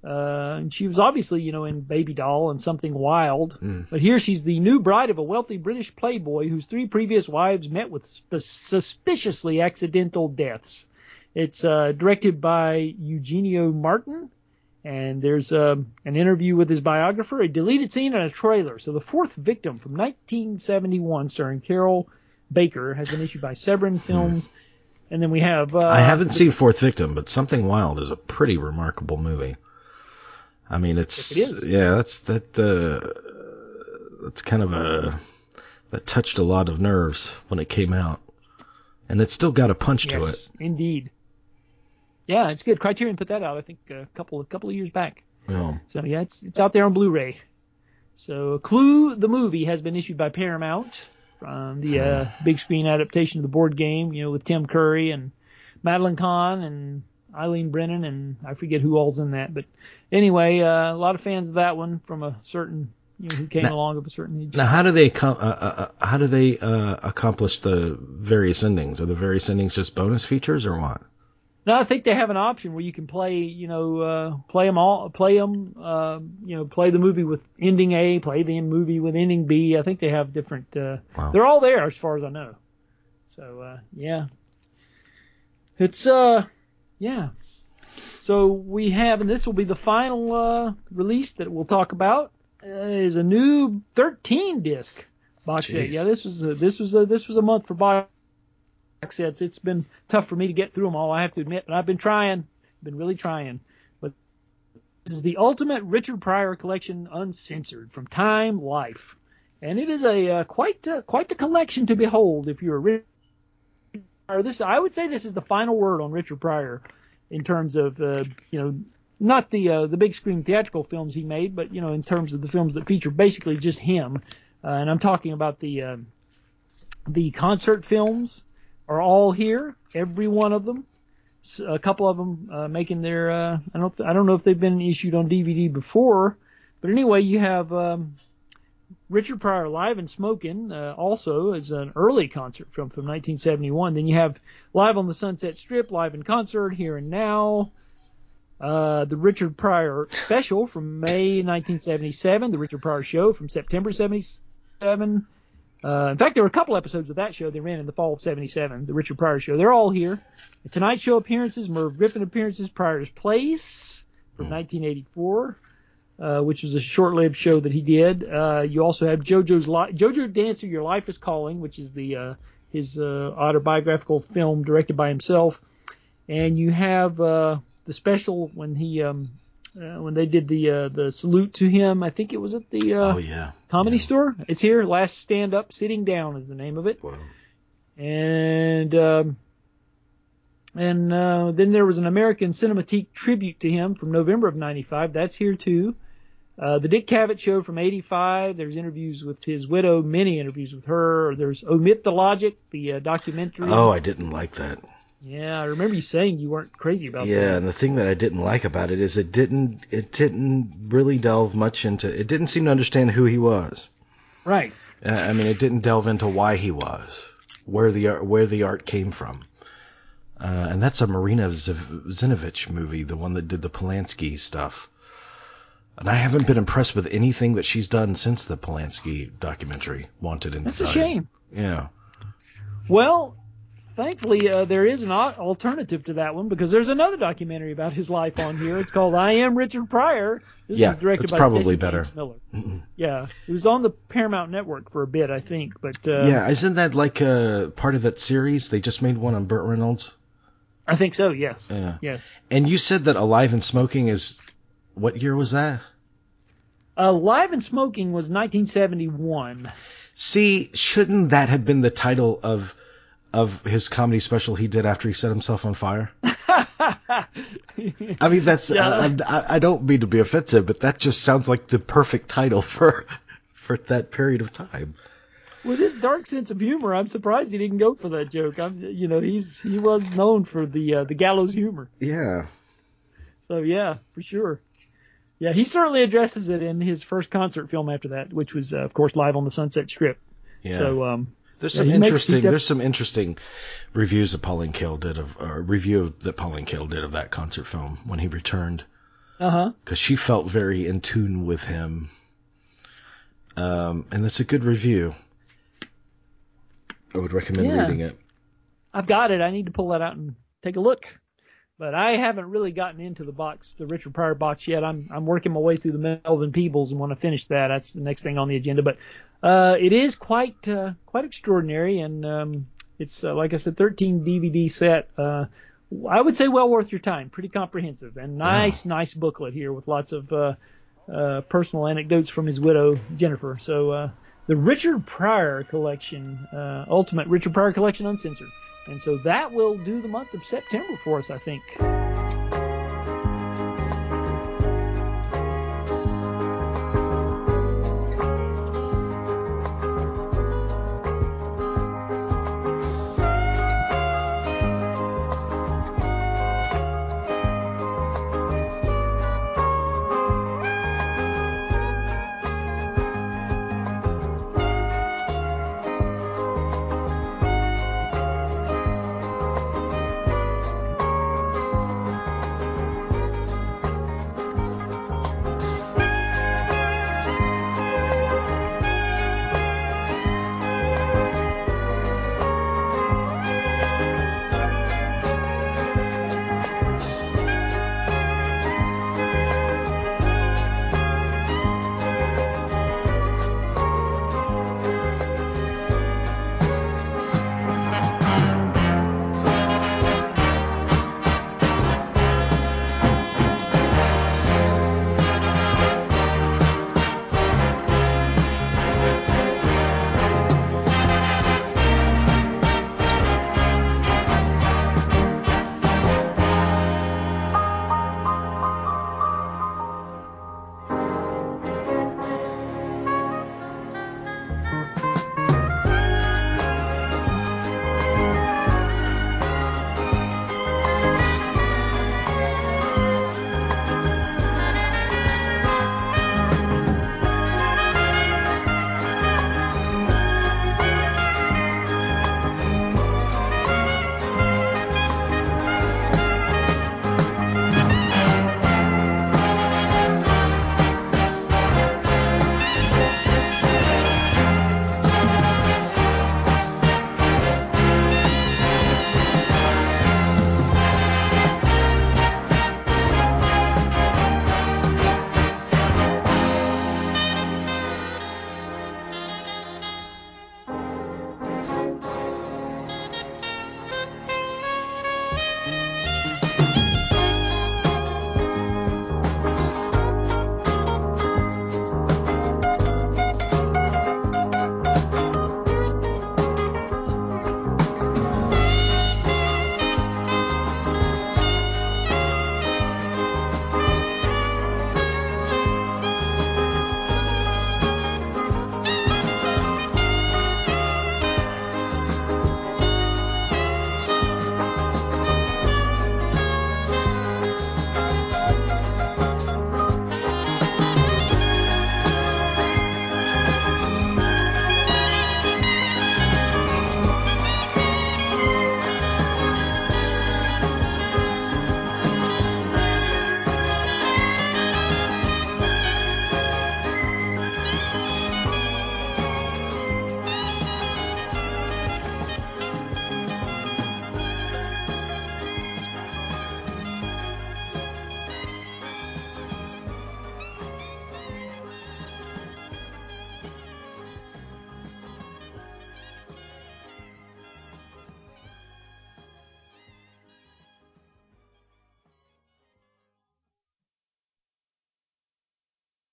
Uh, and she was obviously, you know, in Baby Doll and Something Wild. Mm. But here she's the new bride of a wealthy British playboy whose three previous wives met with sp- suspiciously accidental deaths. It's uh, directed by Eugenio Martin. And there's um, an interview with his biographer, a deleted scene, and a trailer. So The Fourth Victim from nineteen seventy-one, starring Carol Baker, has been issued by Severin Films. Mm. And then we have... Uh, I haven't the, seen Fourth Victim, but Something Wild is a pretty remarkable movie. I mean, it's it yeah, that's that uh, that's kind of a that touched a lot of nerves when it came out, and it's still got a punch yes, to it. Indeed. Yeah, it's good. Criterion put that out, I think, a couple a couple of years back. Oh. So yeah, it's it's out there on Blu-ray. So Clue the movie has been issued by Paramount from the uh, big screen adaptation of the board game, you know, with Tim Curry and Madeline Kahn and Eileen Brennan, and I forget who all's in that, but anyway, uh, a lot of fans of that one from a certain, you know, who came now, along of a certain age. Now, how do they com- uh, uh, how do they uh, accomplish the various endings? Are the various endings just bonus features or what? No, I think they have an option where you can play, you know, uh, play them all, play them, uh, you know, play the movie with ending A, play the movie with ending B. I think they have different. Uh, wow. They're all there as far as I know. So uh, yeah, it's. Uh, Yeah, so we have, and this will be the final uh, release that we'll talk about, uh, is a new thirteen disc box Jeez. set. Yeah, this was a, this was a, this was a month for box sets. It's been tough for me to get through them all, I have to admit, but I've been trying, been really trying. But this is the ultimate Richard Pryor collection, uncensored, from Time Life, and it is a uh, quite uh, quite the collection to behold if you're a Richard. This, I would say this is the final word on Richard Pryor in terms of, uh, you know, not the uh, the big screen theatrical films he made, but, you know, in terms of the films that feature basically just him. Uh, and I'm talking about the uh, the concert films are all here, every one of them. So a couple of them uh, making their, uh, I don't th- I don't know if they've been issued on D V D before, but anyway, you have um, Richard Pryor Live and Smokin' uh, also is an early concert film from nineteen seventy-one. Then you have Live on the Sunset Strip, Live in Concert, Here and Now, uh, the Richard Pryor Special from May nineteen seventy-seven, the Richard Pryor Show from September seventy-seven. Uh, in fact, there were a couple episodes of that show they ran in the fall of seventy-seven, the Richard Pryor Show. They're all here. The Tonight Show appearances, Merv Griffin appearances, Pryor's Place from mm. nineteen eighty-four. Uh, which was a short-lived show that he did. Uh, you also have JoJo's Li- JoJo Dancer, Your Life is Calling, which is the uh, his uh, autobiographical film directed by himself. And you have uh, the special when he um, uh, when they did the uh, the salute to him. I think it was at the uh, oh, yeah. Comedy yeah. Store. It's here. Last Stand Up, Sitting Down is the name of it. Wow. And um, and uh, then there was an American Cinematique tribute to him from November of ninety-five. That's here too. Uh, the Dick Cavett Show from eighty-five, there's interviews with his widow, many interviews with her. There's Omit the Logic, the uh, documentary. Oh, I didn't like that. Yeah, I remember you saying you weren't crazy about yeah, that. Yeah, and the thing that I didn't like about it is it didn't it didn't really delve much into – it didn't seem to understand who he was. Right. Uh, I mean, it didn't delve into why he was, where the art, where the art came from. Uh, and that's a Marina Zinovich movie, the one that did the Polanski stuff. And I haven't been impressed with anything that she's done since the Polanski documentary, Wanted and Desired. That's a shame. Yeah. Well, thankfully, uh, there is an alternative to that one because there's another documentary about his life on here. It's called I Am Richard Pryor. This yeah, is directed by probably Jesse better. James Miller. Mm-mm. Yeah. It was on the Paramount Network for a bit, I think. But uh, yeah, isn't that like uh, part of that series? They just made one on Burt Reynolds? I think so, yes. Yeah. Yes. And you said that Alive and Smoking is... What year was that? Uh, Live and Smoking was nineteen seventy-one. See, shouldn't that have been the title of of his comedy special he did after he set himself on fire? I mean, that's yeah. uh, I, I don't mean to be offensive, but that just sounds like the perfect title for for that period of time. With his dark sense of humor, I'm surprised he didn't go for that joke. I'm, you know, he's he was known for the uh, the gallows humor. Yeah. So yeah, for sure. Yeah, he certainly addresses it in his first concert film after that, which was, uh, of course, Live on the Sunset Strip. Yeah. So um, there's some yeah, interesting makes, def- there's some interesting reviews that Pauline Kael did of a review of, that Pauline Kael did of that concert film when he returned. Uh-huh. Because she felt very in tune with him. Um, and that's a good review. I would recommend yeah. reading it. I've got it. I need to pull that out and take a look. But I haven't really gotten into the box, the Richard Pryor box yet. I'm I'm working my way through the Melvin Peebles, and when I finish that, that's the next thing on the agenda. But uh, it is quite uh, quite extraordinary, and um, it's uh, like I said, thirteen D V D set. Uh, I would say well worth your time. Pretty comprehensive and nice, wow. nice booklet here with lots of uh, uh, personal anecdotes from his widow Jennifer. So uh, the Richard Pryor collection, uh, Ultimate Richard Pryor Collection Uncensored. And so that will do the month of September for us, I think.